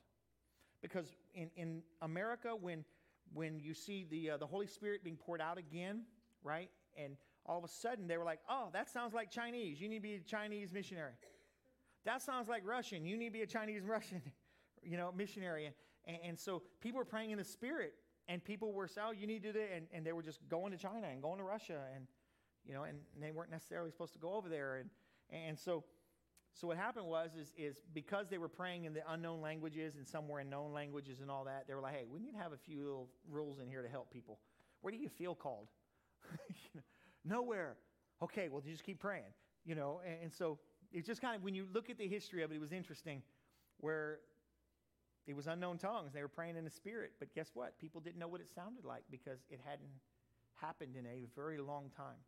Because in, in America, when, when you see the, uh, the Holy Spirit being poured out again, right, and all of a sudden they were like, oh, that sounds like Chinese. You need to be a Chinese missionary. That sounds like Russian. You need to be a Chinese Russian, you know, missionary. And, and, and so people were praying in the Spirit, and people were saying, oh, you need to do that. And, and they were just going to China and going to Russia, and, you know, and they weren't necessarily supposed to go over there. And, and so... So what happened was, is, is because they were praying in the unknown languages and some were in known languages and all that, they were like, hey, we need to have a few little rules in here to help people. Where do you feel called? You know, nowhere. Okay, well, just keep praying, you know. And, and so it's just kind of, when you look at the history of it, it was interesting where it was unknown tongues. They were praying in the Spirit. But guess what? People didn't know what it sounded like because it hadn't happened in a very long time.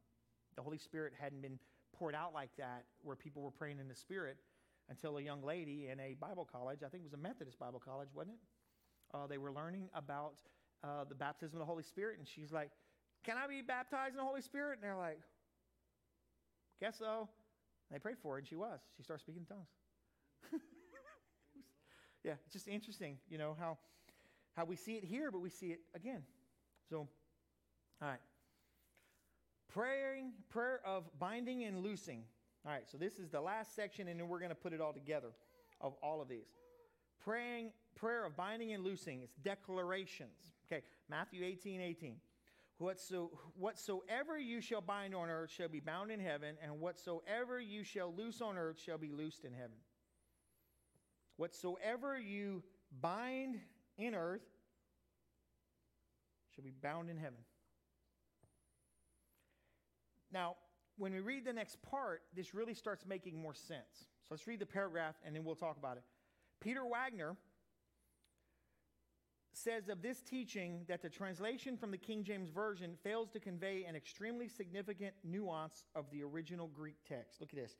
The Holy Spirit hadn't been poured out like that, where people were praying in the Spirit, until a young lady in a Bible college, I think it was a Methodist Bible college, wasn't it? Uh, they were learning about uh, the baptism of the Holy Spirit, and she's like, can I be baptized in the Holy Spirit? And they're like, guess so. And they prayed for her, and she was. She started speaking in tongues. Yeah, it's just interesting, you know, how how we see it here, but we see it again. So, all right. Praying, prayer of binding and loosing. All right, so this is the last section, and then we're going to put it all together of all of these. Praying, prayer of binding and loosing. It's declarations. Okay, Matthew eighteen, eighteen. Whatso, whatsoever you shall bind on earth shall be bound in heaven, and whatsoever you shall loose on earth shall be loosed in heaven. Whatsoever you bind in earth shall be bound in heaven. Now, when we read the next part, this really starts making more sense. So let's read the paragraph, and then we'll talk about it. Peter Wagner says of this teaching that the translation from the King James Version fails to convey an extremely significant nuance of the original Greek text. Look at this.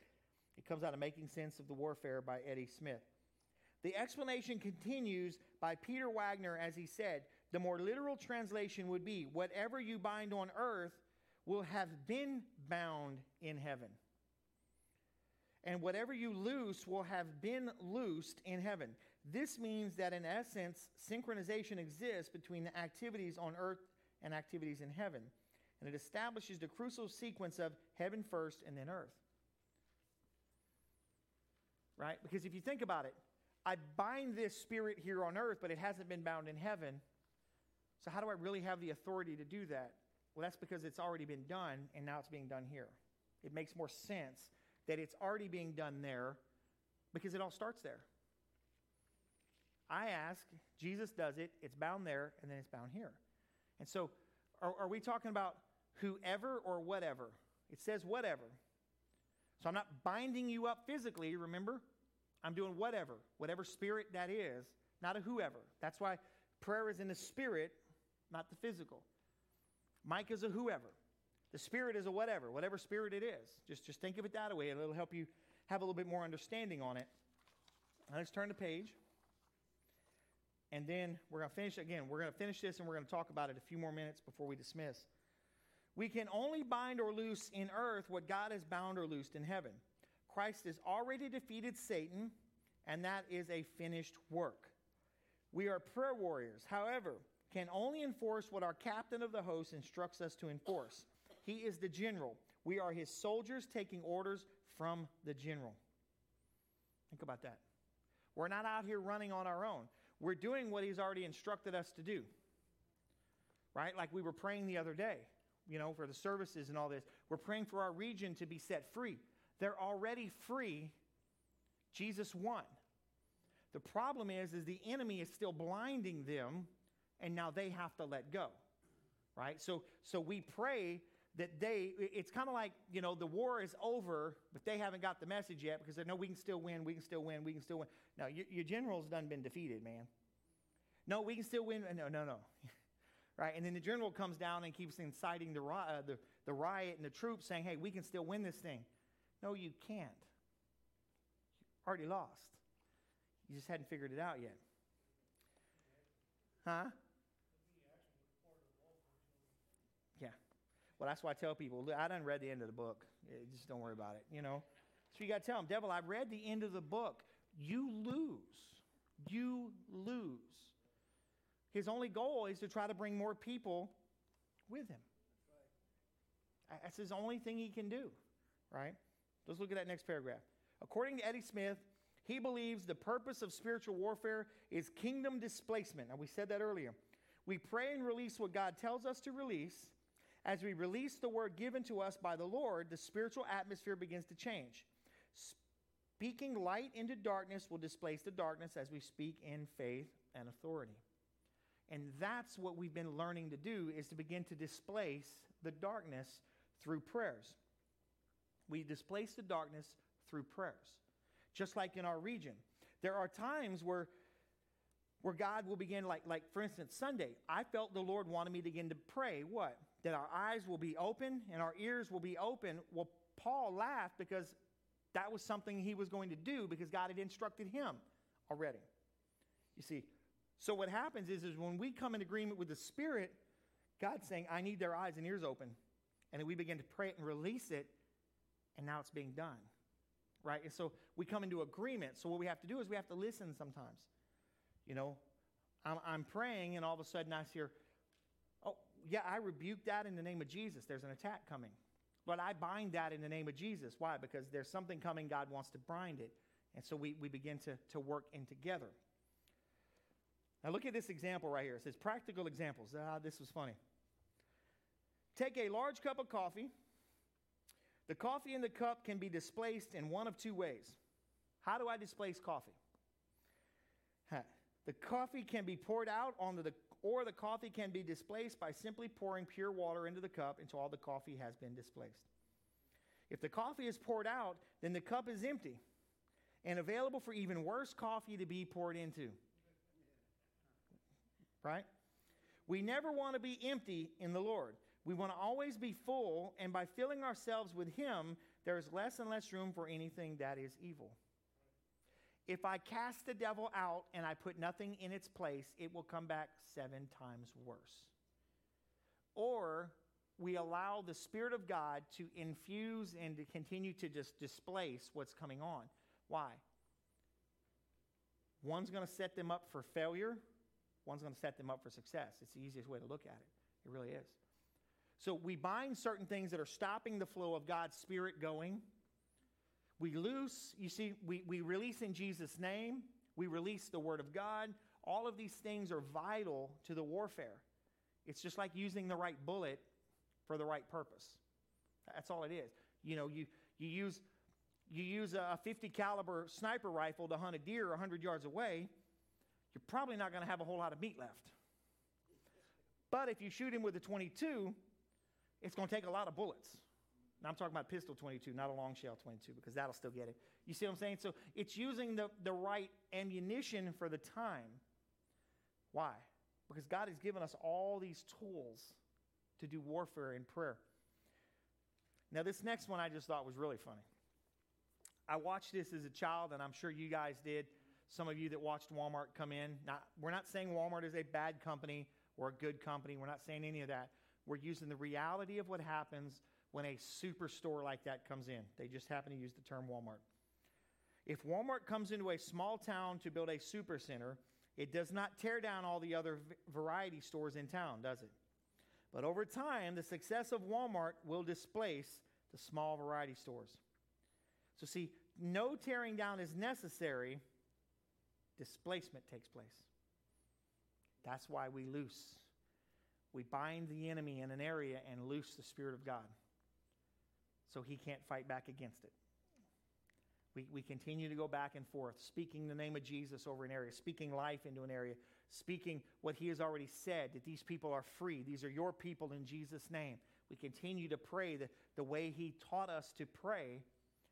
It comes out of Making Sense of the Warfare by Eddie Smith. The explanation continues by Peter Wagner, as he said, the more literal translation would be, whatever you bind on earth will have been bound in heaven. And whatever you loose will have been loosed in heaven. This means that in essence, synchronization exists between the activities on earth and activities in heaven. And it establishes the crucial sequence of heaven first and then earth. Right? Because if you think about it, I bind this spirit here on earth, but it hasn't been bound in heaven. So how do I really have the authority to do that? Well, that's because it's already been done, and now it's being done here. It makes more sense that it's already being done there because it all starts there. I ask, Jesus does it, it's bound there, and then it's bound here. And so are, are we talking about whoever or whatever? It says whatever. So I'm not binding you up physically, remember? I'm doing whatever, whatever spirit that is, not a whoever. That's why prayer is in the spirit, not the physical. Mike is a whoever. The spirit is a whatever, whatever spirit it is. Just, just think of it that way, and it'll help you have a little bit more understanding on it. Now let's turn the page. And then we're going to finish, again, we're going to finish this, and we're going to talk about it a few more minutes before we dismiss. We can only bind or loose in earth what God has bound or loosed in heaven. Christ has already defeated Satan, and that is a finished work. We are prayer warriors, however, can only enforce what our captain of the host instructs us to enforce. He is the general. We are his soldiers taking orders from the general. Think about that. We're not out here running on our own. We're doing what he's already instructed us to do. Right? Like we were praying the other day, you know, for the services and all this. We're praying for our region to be set free. They're already free. Jesus won. The problem is, is the enemy is still blinding them, and now they have to let go. Right? So, so we pray that they, it's kind of like, you know, the war is over, but they haven't got the message yet because they know we can still win, we can still win, we can still win. No, your, your general's done been defeated, man. No, we can still win. No, no, no. Right? And then the general comes down and keeps inciting the, uh, the, the riot and the troops saying, hey, we can still win this thing. No, you can't. You already lost. You just hadn't figured it out yet. Huh? Yeah. Well, that's why I tell people, I done read the end of the book. Just don't worry about it, you know. So you got to tell them, devil, I read the end of the book. You lose. You lose. His only goal is to try to bring more people with him. That's his only thing he can do, right? Let's look at that next paragraph. According to Eddie Smith, he believes the purpose of spiritual warfare is kingdom displacement. Now, we said that earlier. We pray and release what God tells us to release. As we release the word given to us by the Lord, the spiritual atmosphere begins to change. Speaking light into darkness will displace the darkness as we speak in faith and authority. And that's what we've been learning to do, is to begin to displace the darkness through prayers. We displace the darkness through prayers. Just like in our region. There are times where where God will begin, like, like for instance, Sunday, I felt the Lord wanted me to begin to pray, what? That our eyes will be open and our ears will be open. Well, Paul laughed because that was something he was going to do because God had instructed him already. You see, so what happens is, is when we come in agreement with the Spirit, God's saying, I need their eyes and ears open. And then we begin to pray it and release it, and now it's being done, right? And so we come into agreement. So what we have to do is we have to listen sometimes. You know, I'm, I'm praying, and all of a sudden I hear, oh, yeah, I rebuke that in the name of Jesus. There's an attack coming. But I bind that in the name of Jesus. Why? Because there's something coming. God wants to bind it. And so we, we begin to, to work in together. Now look at this example right here. It says practical examples. Ah, this was funny. Take a large cup of coffee. The coffee in the cup can be displaced in one of two ways. How do I displace coffee? Huh. The coffee can be poured out onto the, or the coffee can be displaced by simply pouring pure water into the cup until all the coffee has been displaced. If the coffee is poured out, then the cup is empty and available for even worse coffee to be poured into. Right? We never want to be empty in the Lord. We want to always be full, and by filling ourselves with Him, there is less and less room for anything that is evil. If I cast the devil out and I put nothing in its place, it will come back seven times worse. Or we allow the Spirit of God to infuse and to continue to just displace what's coming on. Why? One's going to set them up for failure. One's going to set them up for success. It's the easiest way to look at it. It really is. So we bind certain things that are stopping the flow of God's Spirit going. We loose, you see, we, we release in Jesus' name. We release the Word of God. All of these things are vital to the warfare. It's just like using the right bullet for the right purpose. That's all it is. You know, you you use you use a fifty caliber sniper rifle to hunt a deer one hundred yards away. You're probably not going to have a whole lot of meat left. But if you shoot him with a twenty-two, it's going to take a lot of bullets. Now, I'm talking about pistol twenty-two, not a long shell twenty-two, because that'll still get it. You see what I'm saying? So it's using the, the right ammunition for the time. Why? Because God has given us all these tools to do warfare and prayer. Now, this next one I just thought was really funny. I watched this as a child, and I'm sure you guys did. Some of you that watched Walmart come in. Not, we're not saying Walmart is a bad company or a good company. We're not saying any of that. We're using the reality of what happens when a superstore like that comes in. They just happen to use the term Walmart. If Walmart comes into a small town to build a supercenter, it does not tear down all the other variety stores in town, does it? But over time, the success of Walmart will displace the small variety stores. So see, no tearing down is necessary. Displacement takes place. That's why we loose. We bind the enemy in an area and loose the Spirit of God so he can't fight back against it. We, we continue to go back and forth, speaking the name of Jesus over an area, speaking life into an area, speaking what he has already said, that these people are free. These are your people in Jesus' name. We continue to pray the, the way he taught us to pray,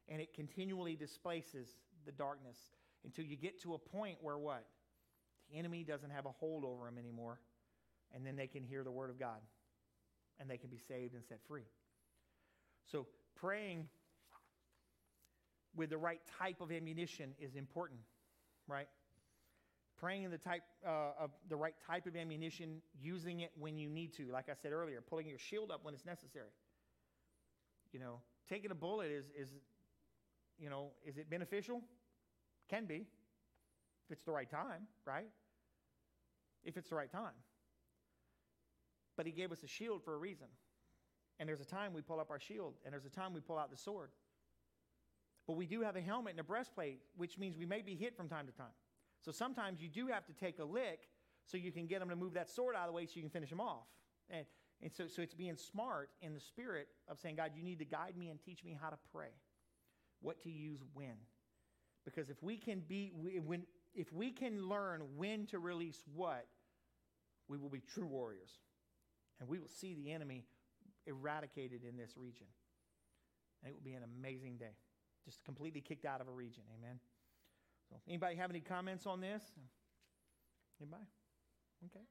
and it continually displaces the darkness until you get to a point where what? The enemy doesn't have a hold over them anymore, and then they can hear the word of God, and they can be saved and set free. So praying with the right type of ammunition is important, right? Praying in the type uh, of the right type of ammunition, using it when you need to. Like I said earlier, pulling your shield up when it's necessary. You know, taking a bullet is is, you know, is it beneficial? Can be, if it's the right time, right? If it's the right time. But he gave us a shield for a reason. And there's a time we pull up our shield, and there's a time we pull out the sword. But we do have a helmet and a breastplate, which means we may be hit from time to time. So sometimes you do have to take a lick so you can get them to move that sword out of the way so you can finish them off. And, and so, so it's being smart in the spirit of saying, God, you need to guide me and teach me how to pray, what to use when. Because if we can be, when if we can learn when to release what, we will be true warriors. And we will see the enemy eradicated in this region. And it will be an amazing day. Just completely kicked out of a region. Amen. So anybody have any comments on this? Anybody? Okay. I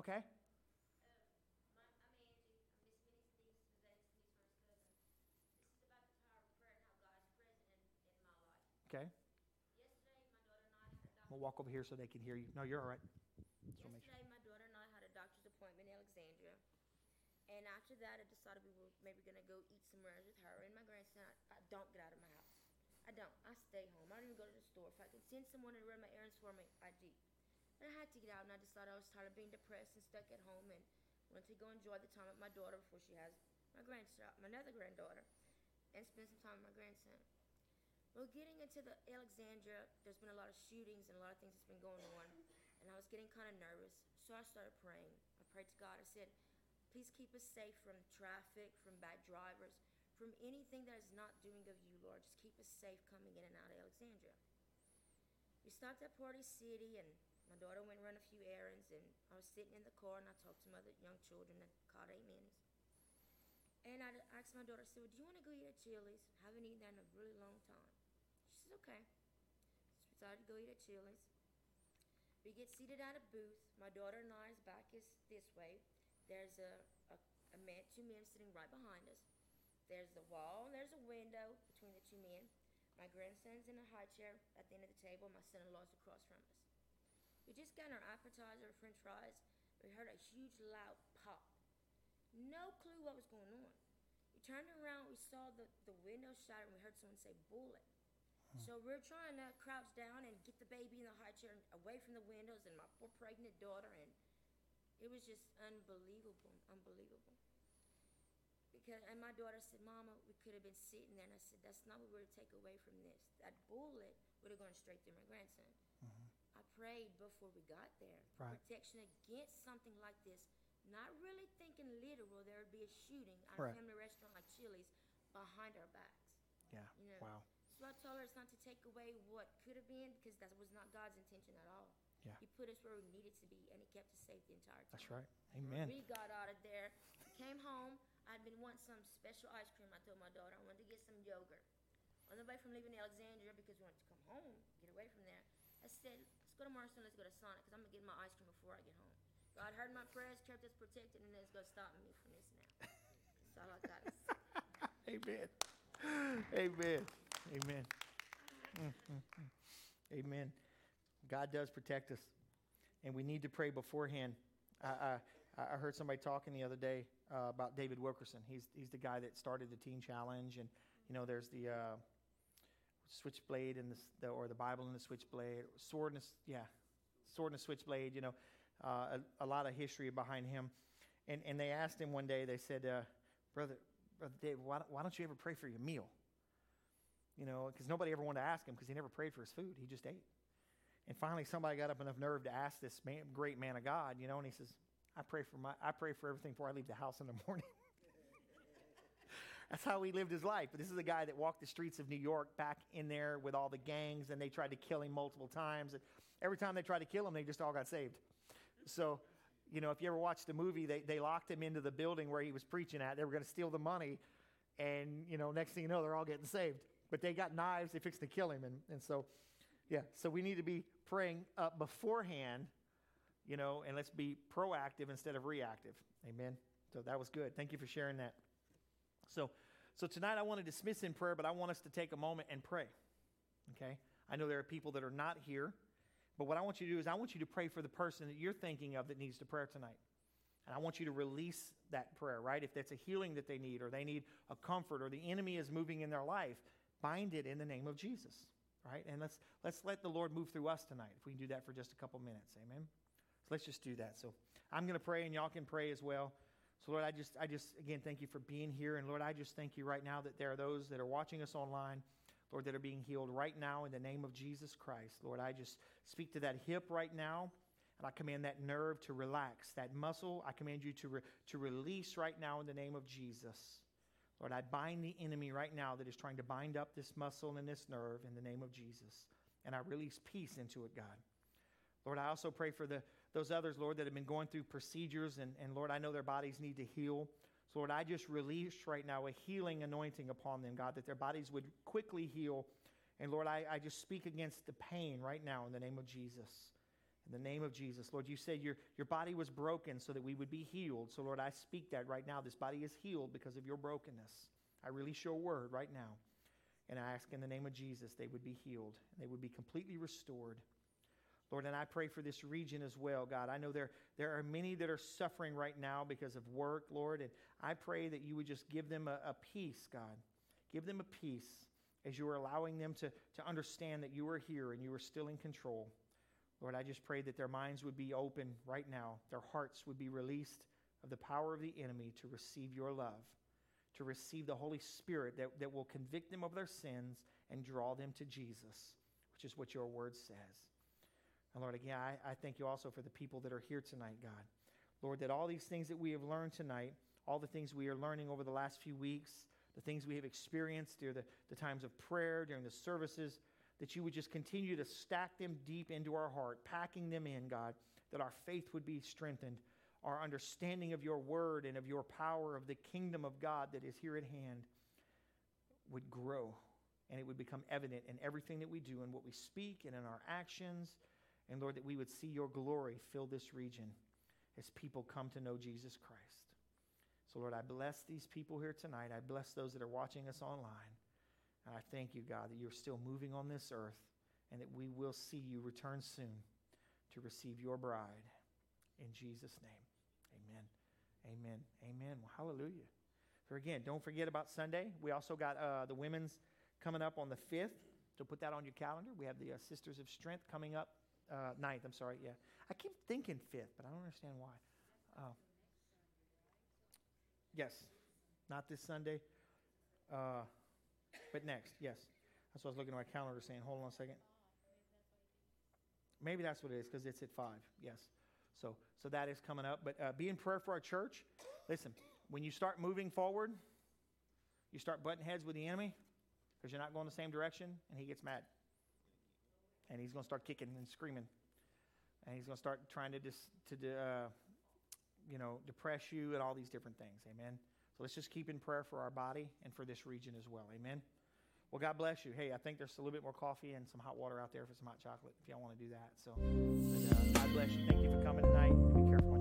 have something I need to share. Okay. Okay. Yesterday, my daughter and I had a doctor's we'll walk over here so they can hear you. No, you're all right. Just Yesterday, sure. my daughter and I had a doctor's appointment in Alexandria. And after that, I decided we were maybe going to go eat some lunch with her. And my grandson, I, I don't get out of my house. I don't. I stay home. I don't even go to the store. If I can send someone to run my errands for me, I do. But I had to get out, and I decided I was tired of being depressed and stuck at home and wanted to go enjoy the time with my daughter before she has my grandson, my other granddaughter, and spend some time with my grandson. Well, getting into the Alexandria, there's been a lot of shootings and a lot of things that's been going on, and I was getting kind of nervous, so I started praying. I prayed to God. I said, please keep us safe from traffic, from bad drivers, from anything that is not doing of you, Lord. Just keep us safe coming in and out of Alexandria. We stopped at Party City, and my daughter went and ran a few errands, and I was sitting in the car, and I talked to my other young children that caught eight minutes. And I asked my daughter, I said, well, do you want to go eat at Chili's? I haven't eaten that in a really long time. She says, okay. So we decided to go eat at Chili's. We get seated at a booth. My daughter and I's back is this way. There's a, a, a man, two men sitting right behind us. There's the wall, and there's a window between the two men. My grandson's in a high chair at the end of the table. My son-in-law's across from us. We just got our appetizer, french fries. We heard a huge, loud pop. No clue what was going on. We turned around. We saw the, the window shatter, and we heard someone say, bullet. So we're trying to crouch down and get the baby in the high chair away from the windows and my poor pregnant daughter, and it was just unbelievable, unbelievable. Because and my daughter said, Mama, we could have been sitting there, and I said, that's not what we're to take away from this. That bullet would have gone straight through my grandson. Mm-hmm. I prayed before we got there, right. Protection against something like this, not really thinking literal there would be a shooting at right. a family restaurant like Chili's behind our backs. Yeah, you know? Wow. So I told her it's not to take away what could have been because that was not God's intention at all. Yeah. He put us where we needed to be, and he kept us safe the entire time. That's right. Amen. We got out of there, came home. I'd been wanting some special ice cream. I told my daughter I wanted to get some yogurt. On the way from leaving Alexandria because we wanted to come home, get away from there, I said, let's go to Marston, let's go to Sonic because I'm going to get my ice cream before I get home. God heard my prayers, kept us protected, and it's going to stop me from this now. So all I got to say. Amen. Amen. Amen. Mm-hmm. Amen. God does protect us, and we need to pray beforehand. I, I, I heard somebody talking the other day uh, about David Wilkerson. He's he's the guy that started the Teen Challenge, and you know, there's the uh, switchblade and the, the or the Bible and the switchblade, sword and a, yeah, sword and a switchblade. You know, uh, a, a lot of history behind him. And and they asked him one day. They said, uh, "Brother, brother Dave, why why don't you ever pray for your meal?" You know, because nobody ever wanted to ask him because he never prayed for his food. He just ate. And finally, somebody got up enough nerve to ask this man, great man of God, you know, and he says, I pray for my, I pray for everything before I leave the house in the morning. That's how he lived his life. But this is a guy that walked the streets of New York back in there with all the gangs, and they tried to kill him multiple times. And every time they tried to kill him, they just all got saved. So, you know, if you ever watched the movie, they, they locked him into the building where he was preaching at. They were going to steal the money. And, you know, next thing you know, they're all getting saved. But they got knives. They fixed to kill him. And, and so... Yeah, so we need to be praying up beforehand, you know, and let's be proactive instead of reactive. Amen. So that was good. Thank you for sharing that. So so tonight I want to dismiss in prayer, but I want us to take a moment and pray, okay? I know there are people that are not here, but what I want you to do is I want you to pray for the person that you're thinking of that needs the prayer tonight. And I want you to release that prayer, right? If that's a healing that they need, or they need a comfort, or the enemy is moving in their life, bind it in the name of Jesus. Right? And let's let's let the Lord move through us tonight, if we can do that for just a couple minutes. Amen? So let's just do that. So I'm going to pray, and y'all can pray as well. So, Lord, I just, I just again, thank you for being here. And, Lord, I just thank you right now that there are those that are watching us online, Lord, that are being healed right now in the name of Jesus Christ. Lord, I just speak to that hip right now, and I command that nerve to relax. That muscle, I command you to re- to release right now in the name of Jesus. Lord, I bind the enemy right now that is trying to bind up this muscle and this nerve in the name of Jesus. And I release peace into it, God. Lord, I also pray for the those others, Lord, that have been going through procedures. And, and Lord, I know their bodies need to heal. So, Lord, I just release right now a healing anointing upon them, God, that their bodies would quickly heal. And, Lord, I, I just speak against the pain right now in the name of Jesus. In the name of Jesus. Lord, you said your, your body was broken so that we would be healed. So, Lord, I speak that right now. This body is healed because of your brokenness. I release your word right now. And I ask in the name of Jesus, they would be healed. And they would be completely restored. Lord, and I pray for this region as well, God. I know there, there are many that are suffering right now because of work, Lord. And I pray that you would just give them a, a peace, God. Give them a peace as you are allowing them to, to understand that you are here and you are still in control. Lord, I just pray that their minds would be open right now. Their hearts would be released of the power of the enemy to receive your love, to receive the Holy Spirit that, that will convict them of their sins and draw them to Jesus, which is what your word says. And Lord, again, I, I thank you also for the people that are here tonight, God. Lord, that all these things that we have learned tonight, all the things we are learning over the last few weeks, the things we have experienced during the, the times of prayer, during the services, that you would just continue to stack them deep into our heart, packing them in, God, that our faith would be strengthened, our understanding of your word and of your power of the kingdom of God that is here at hand would grow, and it would become evident in everything that we do and what we speak and in our actions, and Lord, that we would see your glory fill this region as people come to know Jesus Christ. So Lord, I bless these people here tonight. I bless those that are watching us online. And I thank you, God, that you're still moving on this earth and that we will see you return soon to receive your bride. In Jesus' name, amen, amen, amen. Well, hallelujah. So again, don't forget about Sunday. We also got uh, the women's coming up on the fifth. So put that on your calendar. We have the uh, Sisters of Strength coming up uh, ninth. I'm sorry, yeah. I keep thinking fifth, but I don't understand why. Uh, yes, not this Sunday. Uh But next, yes. That's what I was looking at my calendar saying. Hold on a second. Maybe that's what it is because it's at five. Yes. So so that is coming up. But uh, be in prayer for our church. Listen, when you start moving forward, you start butting heads with the enemy because you're not going the same direction, and he gets mad. And he's going to start kicking and screaming. And he's going to start trying to, dis- to de- uh, you know, depress you and all these different things. Amen. Let's just keep in prayer for our body and for this region as well. Amen. Well, God bless you. Hey, I think there's a little bit more coffee and some hot water out there for some hot chocolate if y'all want to do that. So, but, uh, God bless you. Thank you for coming tonight. Be careful.